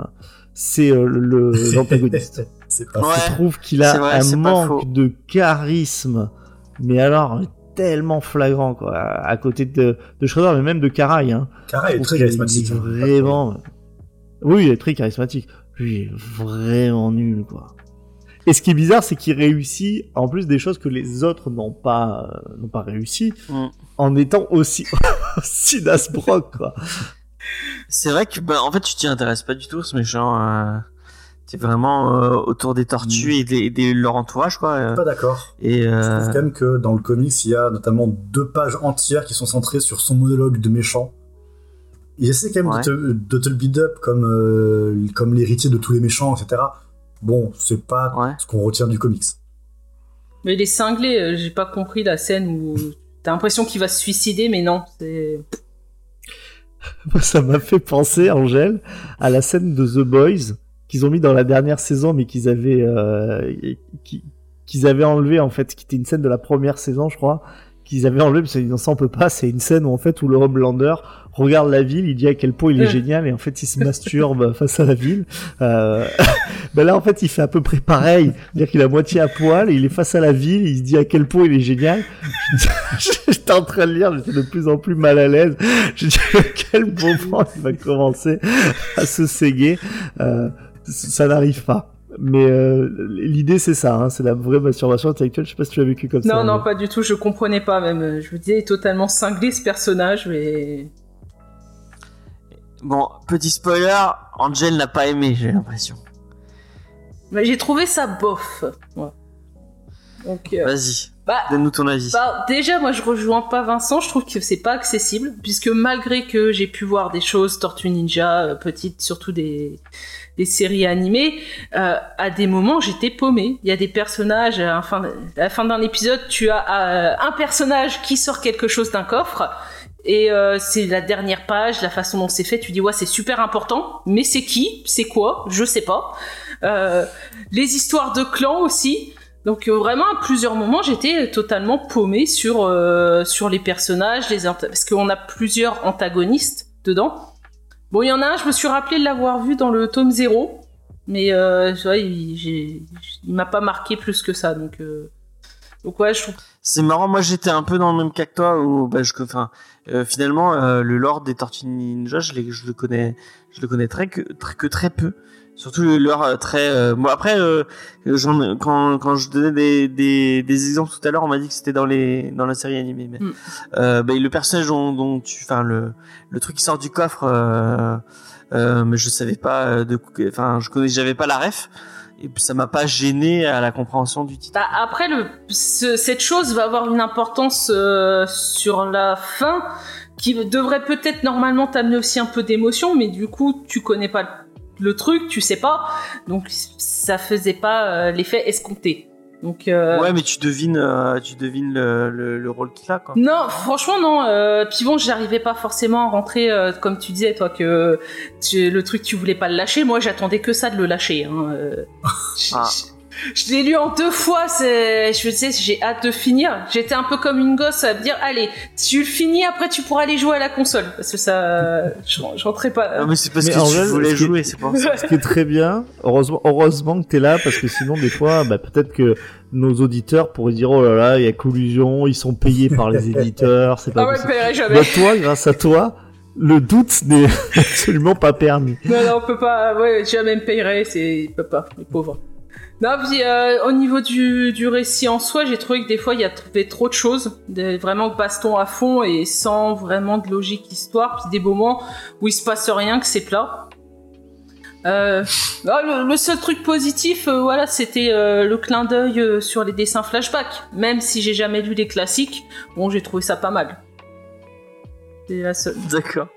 C'est euh, le, l'antagoniste. C'est pas... ouais, je trouve qu'il a vrai, un manque de charisme, mais alors tellement flagrant, quoi. À côté de, de Shredder, mais même de Karai. Hein. Karai est très charismatique. Est vraiment. Oui, il est très charismatique. Lui, il est vraiment nul, quoi. Et ce qui est bizarre, c'est qu'il réussit en plus des choses que les autres n'ont pas, euh, n'ont pas réussi, mm. en étant aussi, aussi Nasbrock, quoi. C'est vrai que, bah, en fait, tu t'y intéresses pas du tout, ce méchant. Euh, t'es vraiment euh, autour des tortues mm. et de leur entourage, quoi. Euh, pas d'accord. Et, euh... Je trouve quand même que dans le comics, il y a notamment deux pages entières qui sont centrées sur son monologue de méchant. Il essaie quand même ouais. de, te, de te le build up comme, euh, comme l'héritier de tous les méchants, et cetera. Bon, c'est pas ouais. ce qu'on retient du comics. Mais il est cinglé, j'ai pas compris la scène où t'as l'impression qu'il va se suicider, mais non, c'est... Ça m'a fait penser, Angèle, à la scène de The Boys, qu'ils ont mis dans la dernière saison, mais qu'ils avaient, euh, qu'ils avaient enlevé, en fait, qui était une scène de la première saison, je crois, qu'ils avaient enlevé, parce qu'ils disaient, ça on peut pas, c'est une scène où, en fait, où le Homelander regarde la ville, il dit à quel point il est génial, et en fait, il se masturbe face à la ville. Euh... Ben là, en fait, il fait à peu près pareil. C'est-à-dire qu'il a moitié à poil, et il est face à la ville, il se dit à quel point il est génial. J'étais en train de lire, j'étais de plus en plus mal à l'aise. Je dis à quel moment il va commencer à se séguer. Euh, ça n'arrive pas. Mais euh, l'idée, c'est ça, hein, c'est la vraie masturbation intellectuelle. Je sais pas si tu l'as vécu comme non, ça. Non, non, mais... pas du tout. Je comprenais pas même. Je me disais, totalement cinglé ce personnage, mais... Bon, petit spoiler, Angel n'a pas aimé, j'ai l'impression. Mais j'ai trouvé ça bof. Ouais. Donc, euh, Vas-y, bah, donne-nous ton avis. Bah, déjà, moi, je rejoins pas Vincent. Je trouve que c'est pas accessible, puisque malgré que j'ai pu voir des choses, Tortues Ninja, euh, petites, surtout des, des séries animées, euh, à des moments, j'étais paumée. Il y a des personnages, à la fin, à la fin d'un épisode, tu as euh, un personnage qui sort quelque chose d'un coffre, et euh, c'est la dernière page, la façon dont c'est fait, tu dis, ouais, c'est super important, mais c'est qui ? C'est quoi ? Je sais pas. Euh, les histoires de clans aussi. Donc euh, vraiment à plusieurs moments j'étais totalement paumée sur euh, sur les personnages, les anta- parce qu'on a plusieurs antagonistes dedans. Bon, il y en a un, je me suis rappelé de l'avoir vu dans le tome zéro, mais euh, ouais, il, j'ai, il m'a pas marqué plus que ça. Donc euh, donc ouais, je trouve. C'est marrant, moi j'étais un peu dans le même cas que toi où bah je enfin euh, finalement euh, le lore des Tortues Ninja, je, je le connais je le connais très que très, que très peu. Surtout le leur très euh, bon après euh, j'en, quand quand je donnais des des des exemples tout à l'heure, on m'a dit que c'était dans les dans la série animée, mais mm. euh, bah, le personnage dont, dont tu enfin le le truc qui sort du coffre euh, euh, mais je savais pas de enfin je connais j'avais pas la ref et puis ça m'a pas gêné à la compréhension du titre. Bah, après le ce, cette chose va avoir une importance euh, sur la fin qui devrait peut-être normalement t'amener aussi un peu d'émotion, mais du coup tu connais pas le le truc, tu sais pas, donc ça faisait pas euh, l'effet escompté. Donc euh... ouais, mais tu devines, euh, tu devines le, le, le rôle qu'il a, quoi. Non, franchement non. Euh, puis bon, j'arrivais pas forcément à rentrer, euh, comme tu disais toi, que tu, le truc tu voulais pas le lâcher. Moi, j'attendais que ça de le lâcher. Hein. Euh, ah. je, je, je l'ai lu en deux fois. C'est, je sais, j'ai hâte de finir. J'étais un peu comme une gosse à me dire, allez, si tu le finis, après tu pourras aller jouer à la console, parce que ça, je, je rentrais pas. Non, mais c'est parce mais que tu vrai, voulais jouer, c'est pour ça. Ce qui est très bien. Heureusement, heureusement que t'es là, parce que sinon, des fois, bah, peut-être que nos auditeurs pourraient dire, oh là là, il y a collusion, ils sont payés par les éditeurs, c'est pas ah possible. Ah ouais, jamais. Bah, toi, grâce à toi, le doute n'est absolument pas permis. Non, non, on peut pas, ouais, jamais me payerait, c'est, il peut pas, les pauvres. Non, puis, euh, au niveau du, du récit en soi, j'ai trouvé que des fois, il y avait trop de choses, de, vraiment baston à fond et sans vraiment de logique histoire, puis des moments où il se passe rien, que c'est plat. Euh, non, le, le seul truc positif, euh, voilà, c'était euh, le clin d'œil euh, sur les dessins flashback. Même si j'ai jamais lu les classiques, bon, j'ai trouvé ça pas mal. C'est la seule. D'accord.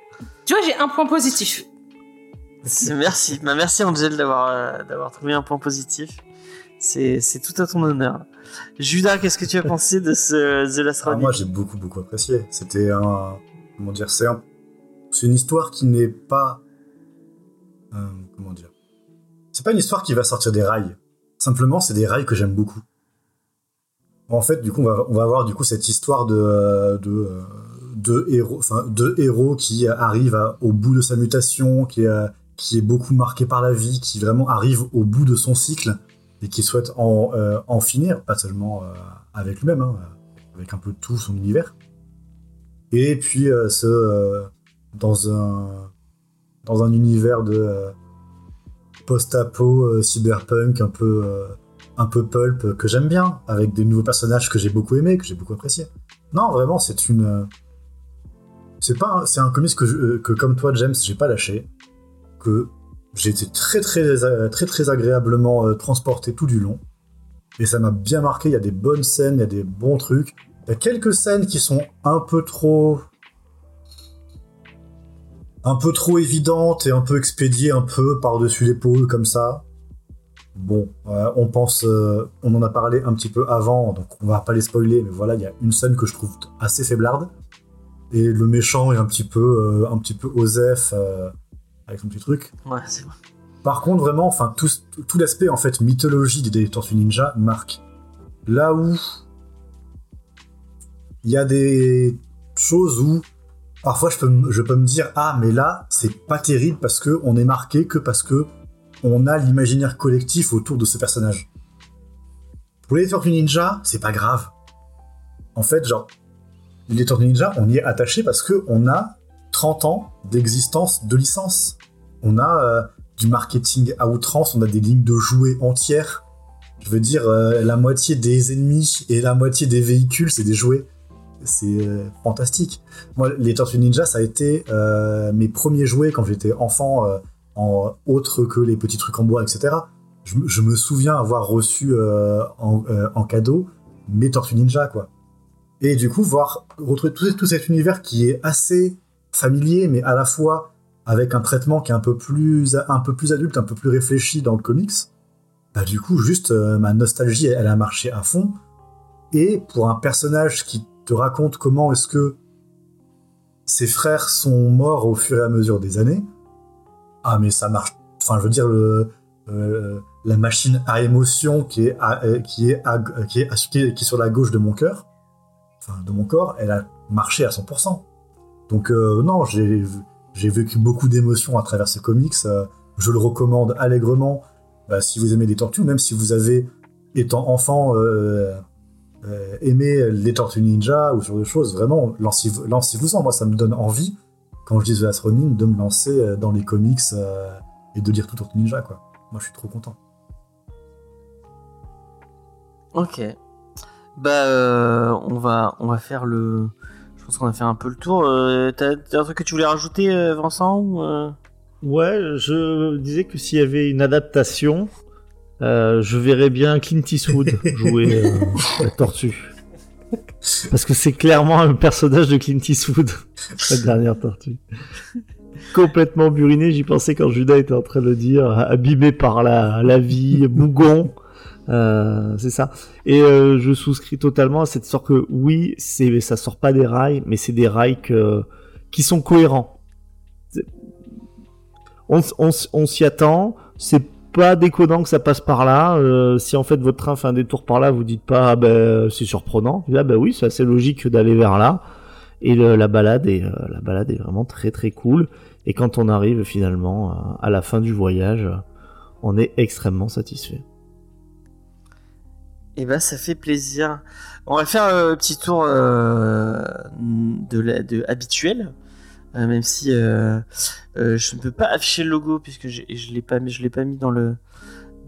Tu vois, j'ai un point positif. Merci, bah, merci Angel d'avoir, euh, d'avoir trouvé un point positif. C'est, c'est tout à ton honneur. Judas, qu'est-ce que tu as pensé de ce The Last Ronin? Ah, moi, j'ai beaucoup, beaucoup apprécié. C'était un... Comment dire c'est, un, c'est une histoire qui n'est pas... Euh, comment dire C'est pas une histoire qui va sortir des rails. Simplement, c'est des rails que j'aime beaucoup. En fait, du coup, on va, on va avoir du coup, cette histoire de... de Deux héros, enfin, deux héros qui arrivent à, au bout de sa mutation, qui, euh, qui est beaucoup marqué par la vie, qui vraiment arrive au bout de son cycle et qui souhaite en, euh, en finir, pas seulement euh, avec lui-même, hein, avec un peu tout son univers. Et puis, euh, ce, euh, dans, un, dans un univers de euh, post-apo, euh, cyberpunk, un peu, euh, un peu pulp, que j'aime bien, avec des nouveaux personnages que j'ai beaucoup aimés, que j'ai beaucoup appréciés. Non, vraiment, c'est une... Euh, C'est, pas un, c'est un comics que, je, que, comme toi, James, j'ai pas lâché, que j'ai été très, très, très, très, très agréablement euh, transporté tout du long. Et ça m'a bien marqué. Il y a des bonnes scènes, il y a des bons trucs. Il y a quelques scènes qui sont un peu trop... un peu trop évidentes et un peu expédiées un peu par-dessus l'épaule, comme ça. Bon, euh, on pense... Euh, on en a parlé un petit peu avant, donc on va pas les spoiler, mais voilà, il y a une scène que je trouve assez faiblarde. Et le méchant est un petit peu, euh, un petit peu Osef euh, avec son petit truc. Ouais, c'est vrai. Par contre, vraiment, enfin, tout, tout l'aspect en fait mythologie des Tortues Ninja marque. Là où il y a des choses où parfois je peux, je peux me dire ah mais là c'est pas terrible parce que on est marqué que parce que on a l'imaginaire collectif autour de ce personnage. Pour les Tortues Ninja, c'est pas grave. En fait, genre. Les Tortues Ninja, on y est attaché parce qu'on a trente ans d'existence de licence. On a euh, du marketing à outrance, on a des lignes de jouets entières. Je veux dire, euh, la moitié des ennemis et la moitié des véhicules, c'est des jouets. C'est euh, fantastique. Moi, les Tortues Ninja, ça a été euh, mes premiers jouets quand j'étais enfant, euh, en, autre que les petits trucs en bois, et cetera. Je, je me souviens avoir reçu euh, en, euh, en cadeau mes Tortues Ninja, quoi. Et du coup, voir, retrouver tout, tout cet univers qui est assez familier, mais à la fois avec un traitement qui est un peu plus, un peu plus adulte, un peu plus réfléchi dans le comics, bah du coup, juste, euh, ma nostalgie, elle, elle a marché à fond. Et pour un personnage qui te raconte comment est-ce que ses frères sont morts au fur et à mesure des années, ah mais ça marche... Enfin, je veux dire, le... Euh, la machine à émotion qui est, à, euh, qui, est à, qui, est à, qui est qui est sur la gauche de mon cœur, Enfin, de mon corps, elle a marché à cent pour cent. Donc euh, non, j'ai, j'ai vécu beaucoup d'émotions à travers ce comics. Euh, je le recommande allègrement bah, si vous aimez les tortues, même si vous avez, étant enfant, euh, euh, aimé les Tortues Ninja ou ce genre de choses. Vraiment, lancez-vous, lancez-vous-en. Moi, ça me donne envie, quand je dis The Last Ronin, de me lancer dans les comics euh, et de lire tout Tortues Ninja, quoi. Moi, je suis trop content. Ok. Bah, euh, on va, on va faire le. Je pense qu'on a fait un peu le tour. Euh, t'as, t'as un truc que tu voulais rajouter, Vincent ou euh... Ouais, je disais que s'il y avait une adaptation, euh, je verrais bien Clint Eastwood jouer euh, la tortue. Parce que c'est clairement un personnage de Clint Eastwood, la dernière tortue. Complètement buriné, j'y pensais quand Judas était en train de le dire, abîmé par la, la vie, bougon. Euh, c'est ça. Et euh, je souscris totalement à cette sorte que oui, c'est, ça sort pas des rails, mais c'est des rails que, qui sont cohérents. On, on, on s'y attend. C'est pas déconnant que ça passe par là. Euh, si en fait votre train fait un détour par là, vous dites pas ah, ben c'est surprenant. Là, ben oui, c'est assez logique d'aller vers là. Et le, la balade est, la balade est vraiment très très cool. Et quand on arrive finalement à la fin du voyage, on est extrêmement satisfait. Eh ben, ça fait plaisir. On va faire un petit tour euh, de, la, de habituel, euh, même si euh, euh, je ne peux pas afficher le logo puisque je l'ai pas, mais je l'ai pas mis dans le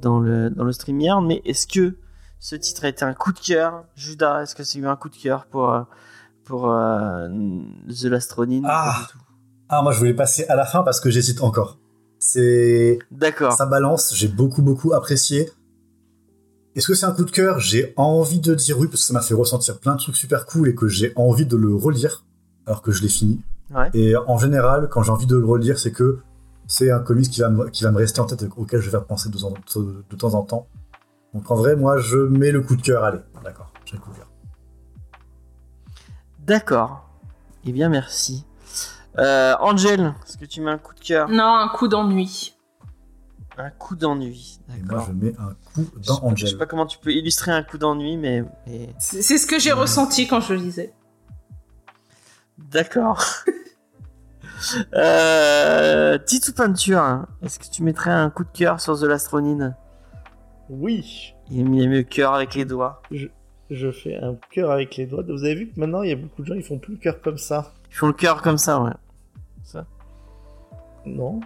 dans le dans le stream hier. Mais est-ce que ce titre a été un coup de cœur, Judas? Est-ce que c'est eu un coup de cœur pour pour euh, The Last Ronin? Ah, ah, moi je voulais passer à la fin parce que j'hésite encore. C'est d'accord. Ça balance. J'ai beaucoup beaucoup apprécié. Est-ce que c'est un coup de cœur? J'ai envie de dire oui, parce que ça m'a fait ressentir plein de trucs super cool et que j'ai envie de le relire, alors que je l'ai fini. Ouais. Et en général, quand j'ai envie de le relire, c'est que c'est un comics qui va me, qui va me rester en tête, auquel je vais repenser de, de, de temps en temps. Donc en vrai, moi, je mets le coup de cœur. Allez, d'accord, j'ai le coup de cœur. D'accord. Eh bien, merci. Euh, Angel, est-ce que tu mets un coup de cœur ? Non, un coup d'ennui. Un coup d'ennui, d'accord. Et moi, je mets un coup d'ennui. Je sais pas comment tu peux illustrer un coup d'ennui, mais... mais... C'est, c'est ce que j'ai ouais. ressenti quand je le lisais. D'accord. euh, Titou Peinture, est-ce que tu mettrais un coup de cœur sur The Last Ronin ? Oui. Il a mis le cœur avec les doigts. Je, je fais un cœur avec les doigts. Vous avez vu que maintenant, il y a beaucoup de gens, ils font plus le cœur comme ça. Ils font le cœur comme ça, ouais. Ça ? Non.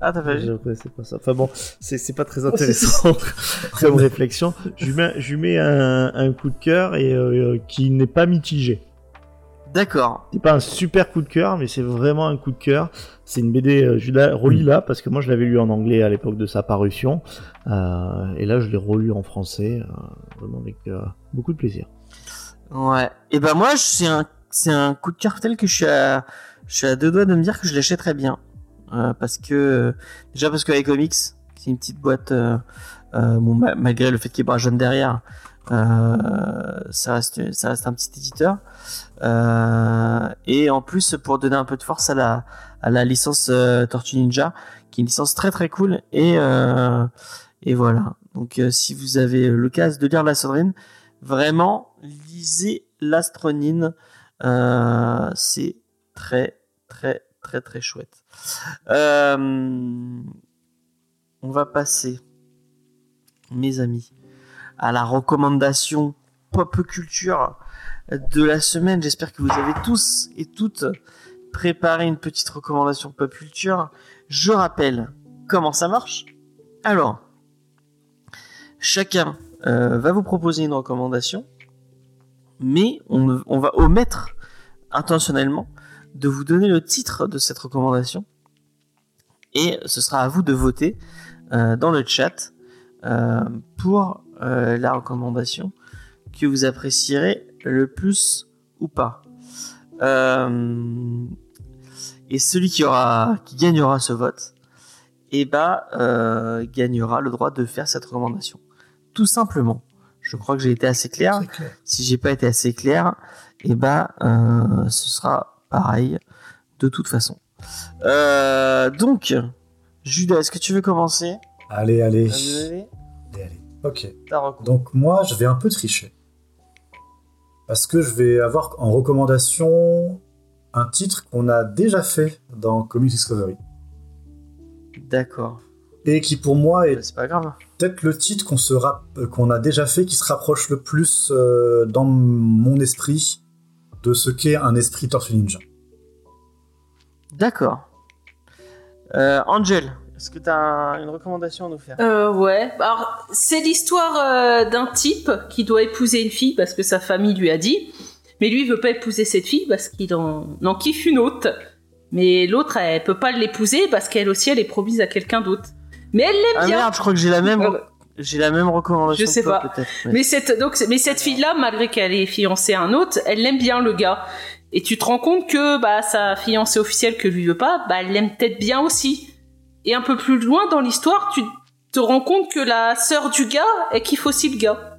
Ah, t'as pas vu ? Je ne connaissais pas ça. Enfin bon, c'est, c'est pas très intéressant oh, comme réflexion. Je lui mets, je lui mets un, un coup de cœur et, euh, qui n'est pas mitigé. D'accord. C'est pas un super coup de cœur, mais c'est vraiment un coup de cœur. C'est une B D, je la relis là, parce que moi je l'avais lu en anglais à l'époque de sa parution. Euh, et là je l'ai relu en français, euh, vraiment avec euh, beaucoup de plaisir. Ouais. Et ben moi, c'est un, c'est un coup de cœur tel que je suis, à, je suis à deux doigts de me dire que je l'achèterais bien. Euh, parce que, euh, déjà parce que Hi Comics, c'est une petite boîte, euh, euh, bon, ma- malgré le fait qu'il y ait Brajeune derrière, euh, ça reste, ça reste un petit éditeur. Euh, et en plus, pour donner un peu de force à la, à la licence euh, Tortues Ninja, qui est une licence très très cool. Et, euh, et voilà. Donc, euh, si vous avez l'occasion de lire Last Ronin, vraiment, lisez Last Ronin. Euh, c'est très très très très chouette. Euh, on va passer, mes amis, à la recommandation pop culture de la semaine. J'espère que vous avez tous et toutes préparé une petite recommandation pop culture. Je rappelle comment ça marche. Alors, chacun euh, va vous proposer une recommandation, mais on, on va omettre intentionnellement de vous donner le titre de cette recommandation, et ce sera à vous de voter euh, dans le chat euh, pour euh, la recommandation que vous apprécierez le plus ou pas. Euh, et celui qui aura, qui gagnera ce vote, eh ben, euh, gagnera le droit de faire cette recommandation. Tout simplement. Je crois que j'ai été assez clair. clair. Si j'ai pas été assez clair, eh ben, euh, ce sera pareil, de toute façon. Euh, donc, Judas, est-ce que tu veux commencer ? Allez, allez. Allez, allez. Ok. Donc, moi, je vais un peu tricher. Parce que je vais avoir en recommandation un titre qu'on a déjà fait dans Comics Discovery. D'accord. Et qui, pour moi, est c'est pas grave. Peut-être le titre qu'on, se rap- qu'on a déjà fait qui se rapproche le plus euh, dans mon esprit de ce qu'est un esprit Tortue Ninja. D'accord. Euh, Angel, est-ce que tu as une recommandation à nous faire ? euh, Ouais. Alors, c'est l'histoire euh, d'un type qui doit épouser une fille parce que sa famille lui a dit, mais lui, il veut pas épouser cette fille parce qu'il en, en kiffe une autre. Mais l'autre, elle peut pas l'épouser parce qu'elle aussi, elle est promise à quelqu'un d'autre. Mais elle l'aime ah, bien. Merde, je crois que j'ai la même... Euh... J'ai la même recommandation. Je sais pas. Toi, mais... Mais, cette, donc, mais cette fille-là, malgré qu'elle est fiancée à un autre, elle l'aime bien, le gars. Et tu te rends compte que bah, sa fiancée officielle que lui veut pas, bah, elle l'aime peut-être bien aussi. Et un peu plus loin dans l'histoire, tu te rends compte que la sœur du gars, elle kiffe aussi le gars.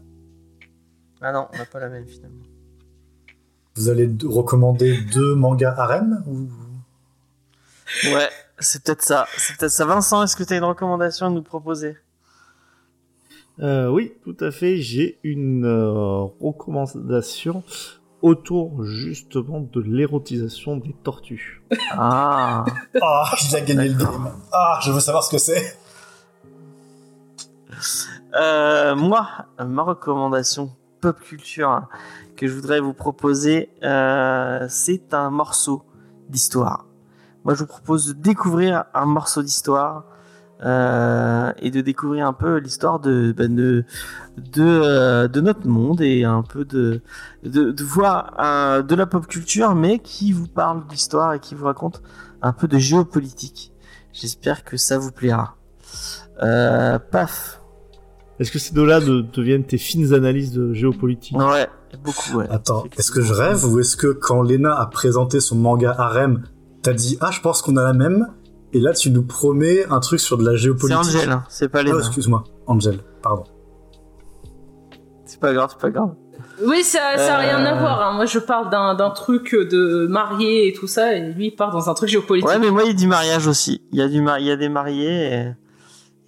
Ah non, on n'a pas la même finalement. Vous allez d- recommander deux mangas harem ou... Ouais, c'est peut-être ça. C'est peut-être ça. Vincent, est-ce que tu as une recommandation à nous proposer ? Euh, oui, tout à fait. J'ai une euh, recommandation autour justement de l'érotisation des tortues. Ah, ah, il a gagné le game. Ah, je veux savoir ce que c'est. Euh, moi, ma recommandation pop culture que je voudrais vous proposer, euh, c'est un morceau d'histoire. Moi, je vous propose de découvrir un morceau d'histoire. Euh, et de découvrir un peu l'histoire de ben de de, euh, de notre monde et un peu de de, de voir euh, de la pop culture, mais qui vous parle d'histoire et qui vous raconte un peu de géopolitique. J'espère que ça vous plaira. Euh, paf. Est-ce que ces deux-là de, deviennent tes fines analyses de géopolitique ? Ouais, beaucoup. Ouais. Attends, est-ce que je rêve ou est-ce que quand Léna a présenté son manga harem t'as dit « Ah, je pense qu'on a la même », et là, tu nous promets un truc sur de la géopolitique. C'est Angel, hein, c'est pas les... Ah, excuse-moi, Angel, pardon. C'est pas grave, c'est pas grave. Oui, ça, ça a euh... rien à voir. Hein. Moi, je parle d'un, d'un truc de marié et tout ça, et lui, il part dans un truc géopolitique. Ouais, mais moi, il dit mariage aussi. Il y a, du mar... il y a des mariés,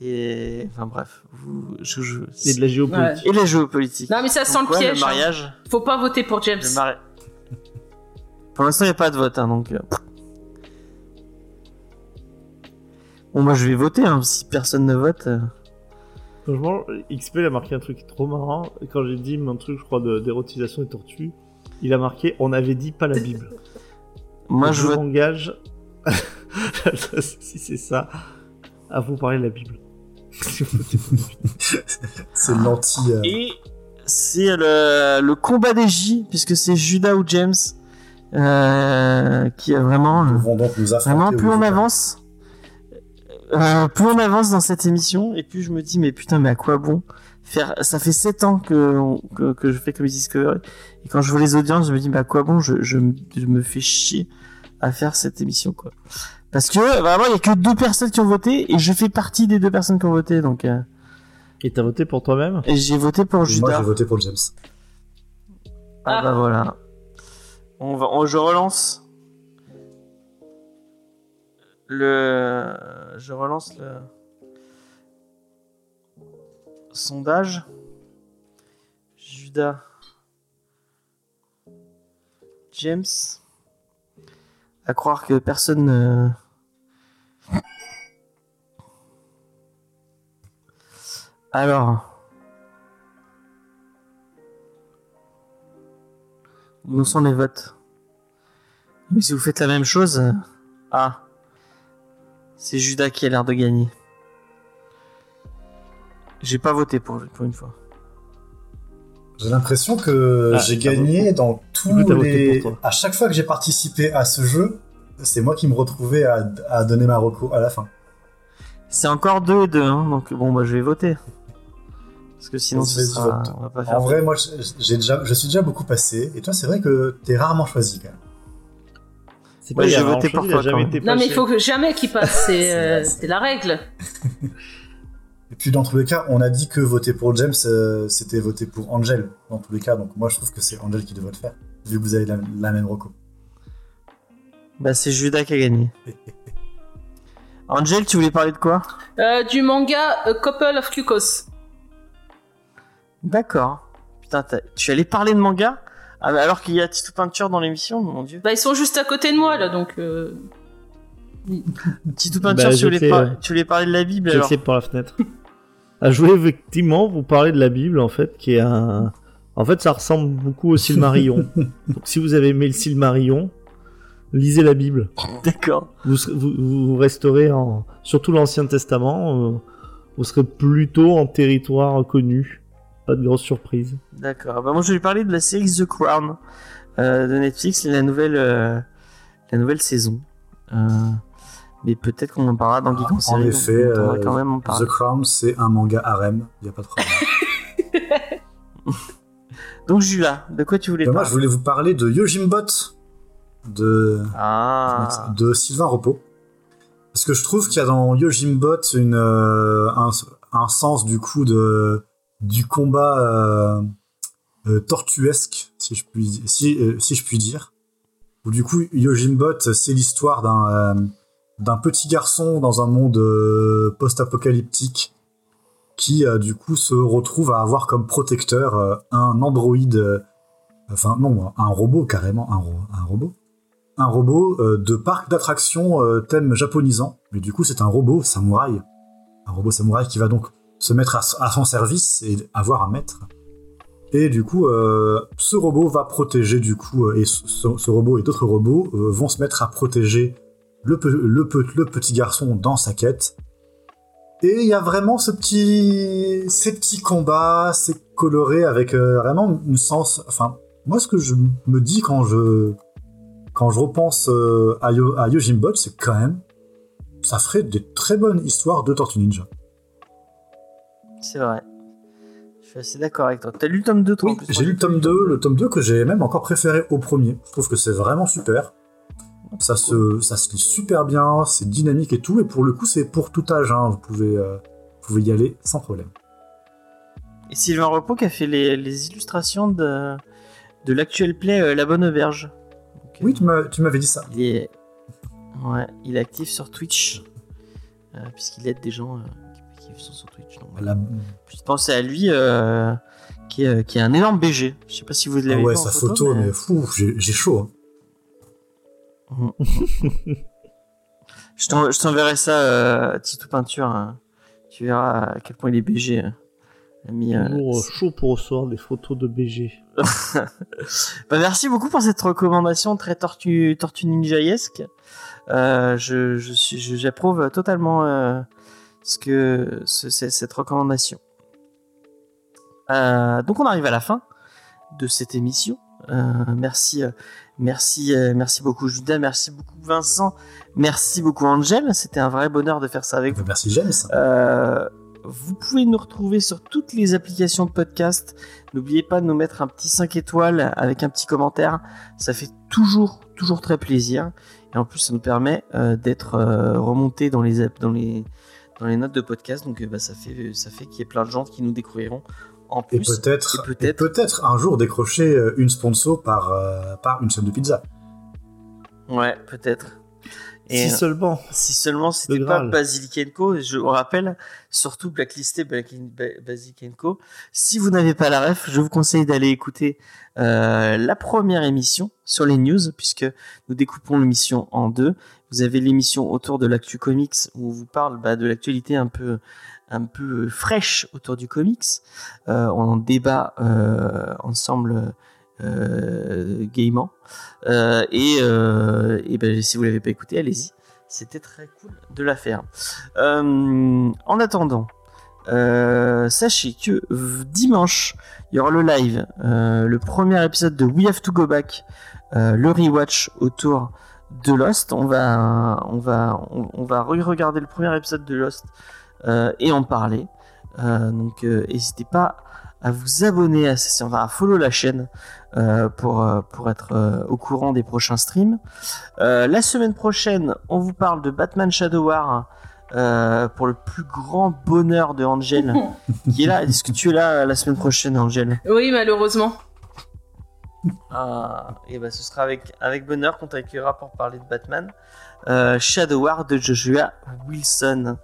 et... et... Enfin, bref. Vous... Je, je... C'est de la géopolitique. Ouais. Et de la géopolitique. Non, mais ça sent donc, le quoi, piège. Le mariage... Hein. Faut pas voter pour James. Mari... Pour l'instant, il n'y a pas de vote, hein, donc... Bon, moi, je vais voter, hein, si personne ne vote... Euh... Franchement, X P a marqué un truc trop marrant. Quand j'ai dit mon truc, je crois, de, d'érotisation des tortues, il a marqué « On avait dit pas la Bible ». Moi, je, je veux... m'engage, si c'est ça, à vous parler de la Bible. C'est l'anti... Euh... Et c'est le, le combat des J, puisque c'est Judas ou James euh, qui a vraiment... Nous vont donc nous affronter. Vraiment, plus on avance... Euh, plus on avance dans cette émission, et plus je me dis mais putain, mais à quoi bon faire, ça fait sept ans que, que, que je fais Comics Discovery, et quand je vois les audiences je me dis mais à quoi bon, je, je, je me fais chier à faire cette émission quoi, parce que vraiment il y a que deux personnes qui ont voté et je fais partie des deux personnes qui ont voté donc, euh... Et t'as voté pour toi-même? Et j'ai voté pour et Judas. Moi j'ai voté pour James. Ah, ah. Bah voilà, on va, on, je relance le... Je relance le sondage. Judas. James. À croire que personne. Euh... Alors. Où sont les votes? Mais si vous faites la même chose. Euh... Ah. C'est Judas qui a l'air de gagner. J'ai pas voté pour, pour une fois. J'ai l'impression que ah, j'ai gagné dans tous les... À chaque fois que j'ai participé à ce jeu, c'est moi qui me retrouvais à, à donner ma reco à la fin. C'est encore deux et deux, hein, donc bon, bah je vais voter. Parce que sinon, ce sera... on va pas faire. En vrai, moi, j'ai déjà... je suis déjà beaucoup passé. Et toi, c'est vrai que t'es rarement choisi, quand même. C'est pas ouais, j'ai voté pour toi. Non, mais il faut que jamais qu'il passe, c'est, euh, c'est la règle. Et puis, dans tous les cas, on a dit que voter pour James, euh, c'était voter pour Angel, dans tous les cas. Donc, moi, je trouve que c'est Angel qui devrait le faire, vu que vous avez la, la même reco. Bah, c'est Judas qui a gagné. Angel, tu voulais parler de quoi? euh, Du manga A Couple of Cuckoos. D'accord. Putain, t'as... tu allais parler de manga ? Alors qu'il y a Tito Peinture dans l'émission, mon dieu. Bah, ils sont juste à côté de moi, là, donc... Euh... Tito Peinture, bah, tu, voulais par... euh... tu voulais parler de la Bible, alors. J'essaie par la fenêtre. Ah, je voulais effectivement vous parler de la Bible, en fait, qui est un... En fait, ça ressemble beaucoup au Silmarillion. Donc, si vous avez aimé le Silmarillion, lisez la Bible. D'accord. Vous, serez... vous, vous resterez en... Surtout l'Ancien Testament, euh... vous serez plutôt en territoire connu. Pas de grosse surprise. D'accord. Bah moi je vais parler de la série The Crown euh, de Netflix, la nouvelle, euh, la nouvelle saison. Euh, mais peut-être qu'on en parlera dans Geek ah, en série. En effet, euh, quand même en The Crown c'est un manga harem, il y a pas de problème. Donc Julia, de quoi tu voulais bah, parler? Moi je voulais vous parler de Yojimbot de ah. de Sylvain Repos, parce que je trouve qu'il y a dans Yojimbot une euh, un, un sens du coup de du combat euh, euh, tortuesque, si je puis si euh, si je puis dire. Où du coup, Yojimbot, c'est l'histoire d'un euh, d'un petit garçon dans un monde euh, post-apocalyptique qui euh, du coup se retrouve à avoir comme protecteur euh, un androïde, euh, enfin non, un robot carrément, un, ro- un robot, un robot euh, de parc d'attractions euh, thème japonisant. Mais du coup, c'est un robot samouraï, un robot samouraï qui va donc se mettre à son service et avoir un maître. Et du coup, euh, ce robot va protéger du coup, et ce, ce robot et d'autres robots euh, vont se mettre à protéger le, pe- le, pe- le petit garçon dans sa quête. Et il y a vraiment ce petit, ces petits combats, ces colorés avec euh, vraiment une sens. Enfin, moi, ce que je me dis quand je quand je repense euh, à, Yo- à Yojimbot, c'est quand même, ça ferait des très bonnes histoires de Tortues Ninja. C'est vrai. Je suis assez d'accord avec toi. T'as lu le tome deux, toi? Oui, j'ai lu le tome deux, le tome deux que j'ai même encore préféré au premier. Je trouve que c'est vraiment super. Ça se, ça se lit super bien, c'est dynamique et tout, et pour le coup, c'est pour tout âge, hein. Vous pouvez, euh, vous pouvez y aller sans problème. Et Sylvain Repos qui a fait les, les illustrations de, de l'actuel play euh, La Bonne Auberge. Donc, oui, tu, m'as, tu m'avais dit ça. Il est, ouais, il est actif sur Twitch, euh, puisqu'il aide des gens euh, qui, qui sont sur Twitch. Donc, voilà. La... Je pense à lui, euh, qui, est, qui est un énorme B G. Je sais pas si vous l'avez ah ouais, vu en photo. Ouais, sa photo, mais, mais fou, j'ai, j'ai chaud. Hein. je, t'en, je t'enverrai ça, euh, Titou Peinture. Hein. Tu verras à quel point il est B G. Hein. Mis, euh, chaud pour recevoir des photos de B G. Bah, merci beaucoup pour cette recommandation très tortue, tortue ninjaesque. Euh, je, je, je, j'approuve totalement euh, ce que, ce, cette recommandation. Euh, donc on arrive à la fin de cette émission. Euh, merci, euh, merci, euh, merci beaucoup Judas, merci beaucoup Vincent, merci beaucoup Angel. C'était un vrai bonheur de faire ça avec vous. Merci James. Euh, vous pouvez nous retrouver sur toutes les applications de podcast. N'oubliez pas de nous mettre un petit cinq étoiles avec un petit commentaire. Ça fait toujours, toujours très plaisir. Et en plus, ça nous permet euh, d'être euh, remonté dans les, dans les, dans les notes de podcast. Donc, euh, bah, ça fait, ça fait qu'il y a plein de gens qui nous découvriront en plus. Et peut-être, et peut-être... Et peut-être un jour décrocher une sponsor par, euh, par une chaîne de pizza. Ouais, peut-être. Et si seulement. Si seulement c'était pas Basilic and Co. Je vous rappelle, surtout blacklisté Basilic and Co. Si vous n'avez pas la ref, je vous conseille d'aller écouter euh, la première émission sur les news, puisque nous découpons l'émission en deux. Vous avez l'émission autour de l'actu comics, où on vous parle bah, de l'actualité un peu, un peu fraîche autour du comics. Euh, on en débat euh, ensemble. Euh, gaiement euh, et, euh, et ben, si vous l'avez pas écouté, allez-y, c'était très cool de la faire. Euh, en attendant, euh, sachez que dimanche il y aura le live, euh, le premier épisode de We Have to Go Back, euh, le rewatch autour de Lost. On va on va on, on va re-regarder le premier épisode de Lost euh, et en parler. Euh, donc euh, n'hésitez pas à vous abonner, à, enfin, à follow la chaîne euh, pour, euh, pour être euh, au courant des prochains streams. Euh, la semaine prochaine, on vous parle de Batman Shadow War euh, pour le plus grand bonheur de Angel qui est là. Est-ce que tu es là la semaine prochaine, Angel? Oui, malheureusement. Ah, et ben, ce sera avec, avec bonheur qu'on t'accueillera pour parler de Batman. Euh, Shadow War de Joshua Wilson.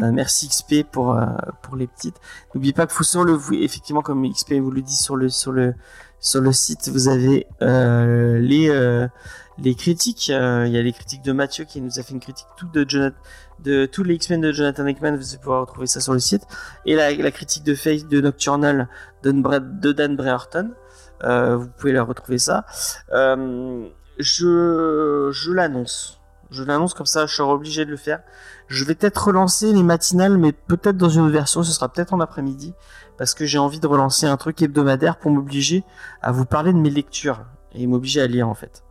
Euh, merci X P pour, euh, pour les petites. N'oubliez pas que vous sur le vous, effectivement comme X P vous le dit sur le sur le sur le site, vous avez euh, les euh, les critiques. Il euh, y a les critiques de Mathieu qui nous a fait une critique tout de Jonathan, de tous les X-Men de Jonathan Hickman. Vous allez pouvoir retrouver ça sur le site. Et la, la critique de Face de Nocturnal de, de Dan Brereton. Euh, vous pouvez la retrouver ça. Euh, je je l'annonce. Je l'annonce comme ça, je serai obligé de le faire. Je vais peut-être relancer les matinales, mais peut-être dans une autre version, ce sera peut-être en après-midi, parce que j'ai envie de relancer un truc hebdomadaire pour m'obliger à vous parler de mes lectures, et m'obliger à lire en fait,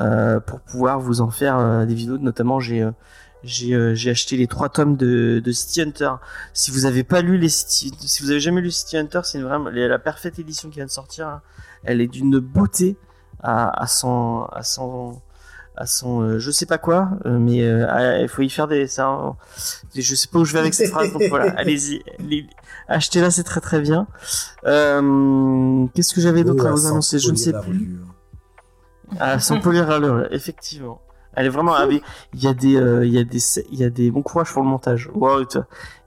euh, pour pouvoir vous en faire euh, des vidéos. Notamment, j'ai, euh, j'ai, euh, j'ai acheté les trois tomes de, de City Hunter. Si vous avez pas lu les City, si vous avez jamais lu City Hunter, c'est vraiment la parfaite édition qui vient de sortir. Hein. Elle est d'une beauté à, à son, à son à son euh, je sais pas quoi, euh, mais euh, il faut y faire des ça, hein, je sais pas où je vais avec cette phrase, donc voilà, allez-y, allez, achetez-la, c'est très très bien. Euh, qu'est-ce que j'avais d'autre oh, à vous annoncer, je ne sais plus. Ah, sans polir à l'heure, effectivement. Elle est vraiment avec... il y a des euh, il y a des il y a des bon courage pour le montage. Wow, il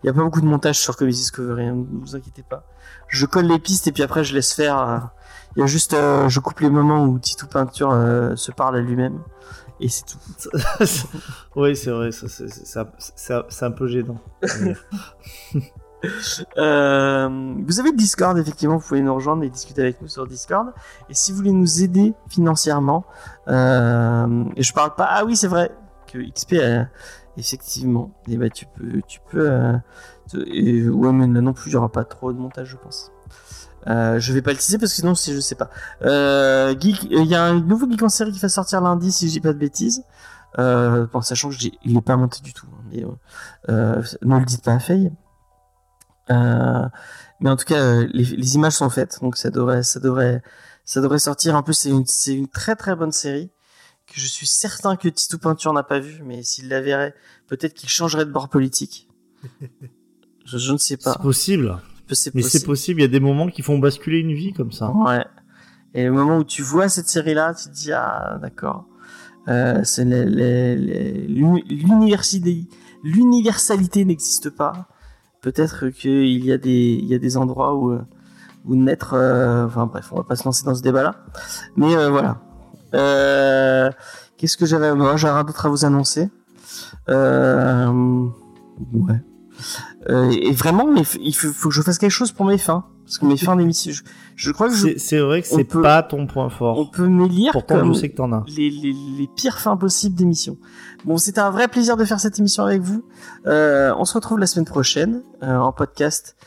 y a pas beaucoup de montage sur Comics Discovery, hein, ne vous inquiétez pas. Je colle les pistes et puis après je laisse faire. Euh... Il y a juste euh, je coupe les moments où Titou Peinture euh, se parle à lui-même. Et c'est tout. Oui, c'est vrai, ça, c'est, c'est, c'est, c'est un peu gênant. euh, vous avez le Discord, effectivement, vous pouvez nous rejoindre et discuter avec nous sur Discord. Et si vous voulez nous aider financièrement, euh, je parle pas. Ah oui, c'est vrai que X P, euh, effectivement, et bah, tu peux. Tu peux euh, te, et, ouais, mais là non plus, il n'y aura pas trop de montage, je pense. Euh, je vais pas le teaser parce que sinon c'est, je sais pas. Euh, geek, il euh, y a un nouveau geek en série qui va sortir lundi si je dis pas de bêtises. Euh, bon, sachant que j'ai, il est pas monté du tout, hein, mais euh, euh, ne le dites pas à Faye. Euh, mais en tout cas, euh, les, les images sont faites, donc ça devrait, ça devrait, ça devrait sortir. En plus, c'est une, c'est une très très bonne série que je suis certain que Titou Peinture n'a pas vu, mais s'il la verrait, peut-être qu'il changerait de bord politique. je, je ne sais pas. C'est possible. C'est mais possible. C'est possible, il y a des moments qui font basculer une vie comme ça. Ouais. Et le moment où tu vois cette série-là, tu te dis, ah, d'accord. Euh, c'est les, les, les, l'université, l'universalité n'existe pas. Peut-être qu'il y a des, il y a des endroits où, où naître, euh, enfin bref, on va pas se lancer dans ce débat-là. Mais euh, voilà. Euh, qu'est-ce que j'avais, moi, j'ai rien d'autre à vous annoncer. Euh, ouais. Euh, et vraiment, mais il faut, faut que je fasse quelque chose pour mes fins, parce que mes fins d'émission, je, je crois que je, c'est, c'est vrai que c'est peut, pas ton point fort. On peut m'élire pourtant, je sais que t'en as. Les, les, les pires fins possibles d'émission. Bon, c'était un vrai plaisir de faire cette émission avec vous. Euh, on se retrouve la semaine prochaine euh, en podcast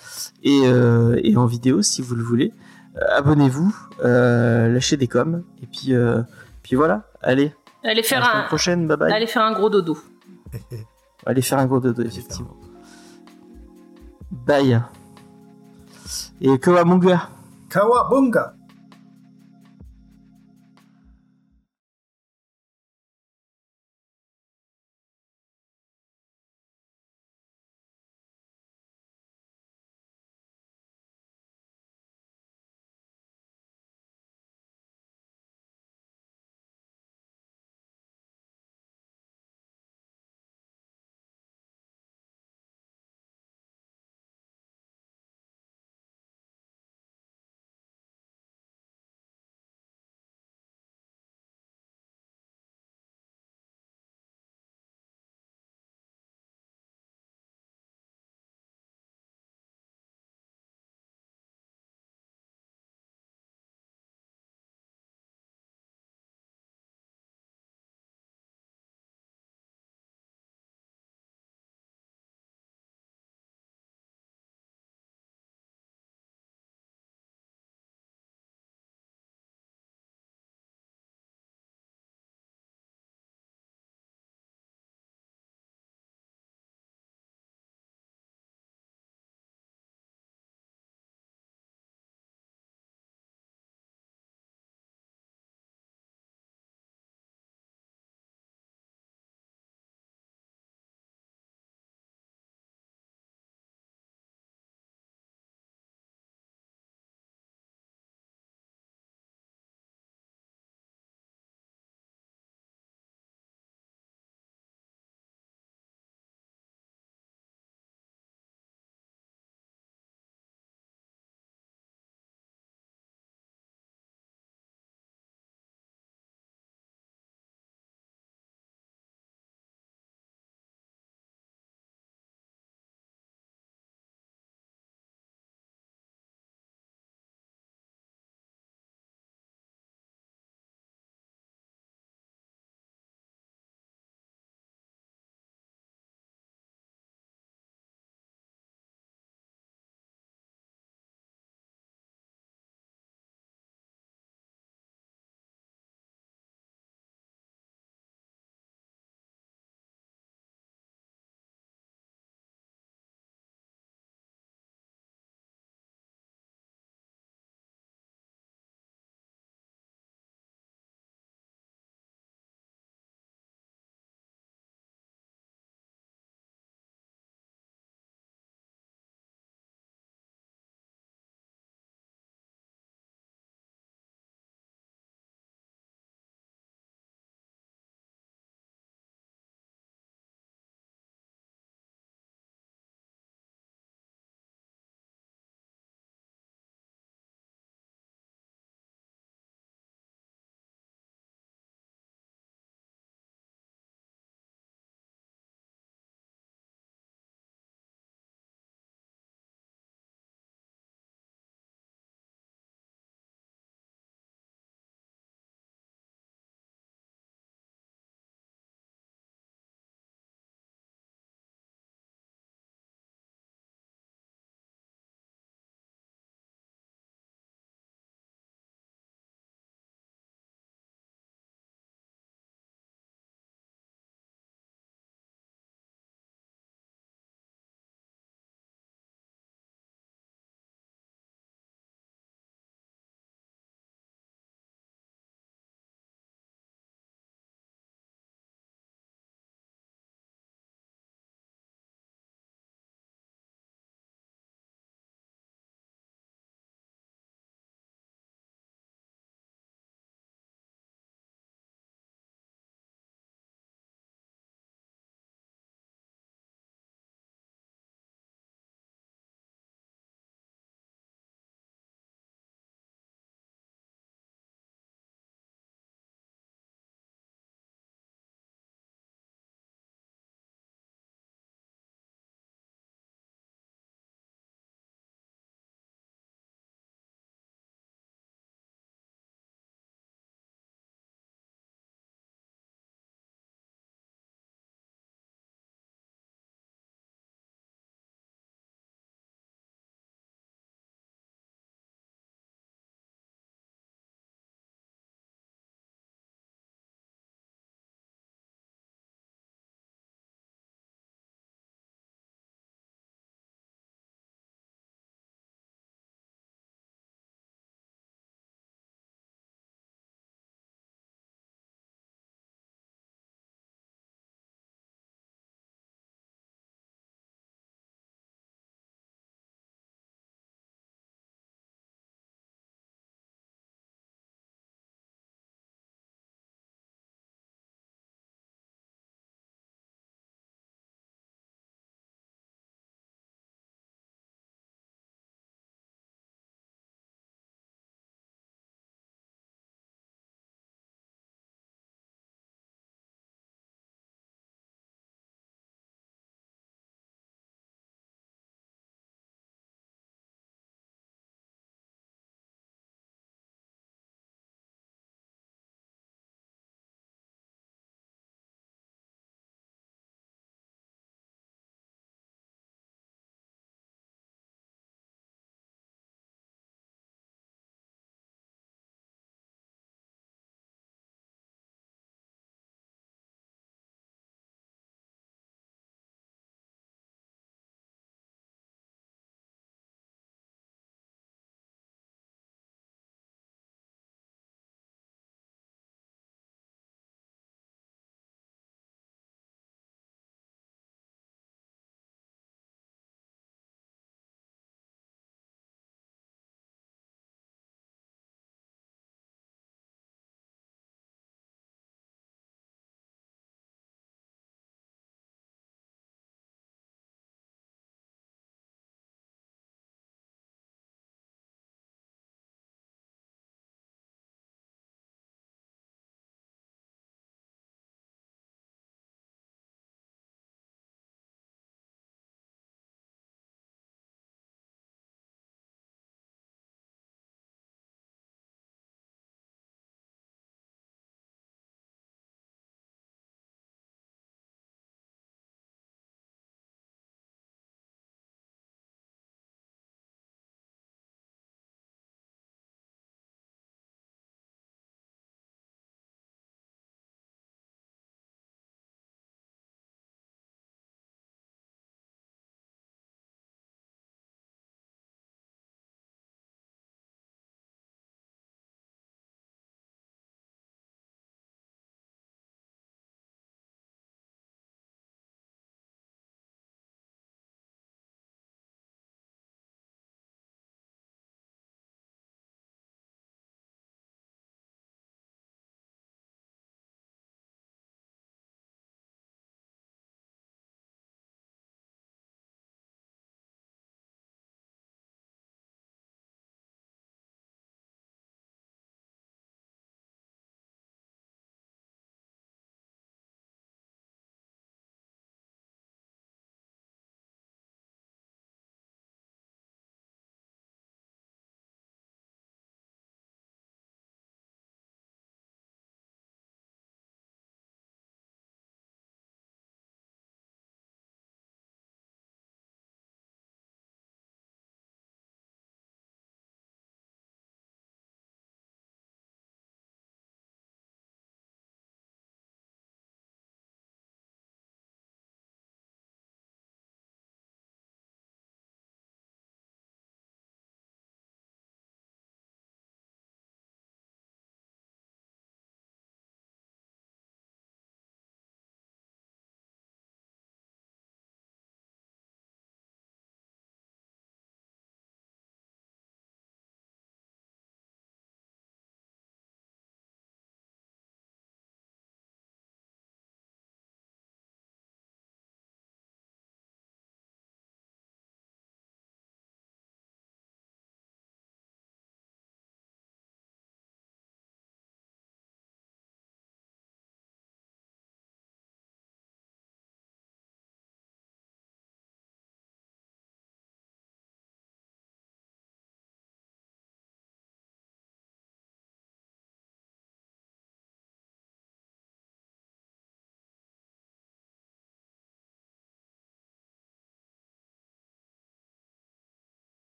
et, euh, et en vidéo si vous le voulez. Euh, abonnez-vous, euh, lâchez des coms et puis, euh, puis voilà. Allez. Allez faire à la semaine un. Prochaine, bye bye. Allez faire un gros dodo. Allez faire un gros dodo effectivement. Bye. Et Kawabunga. Kawabunga.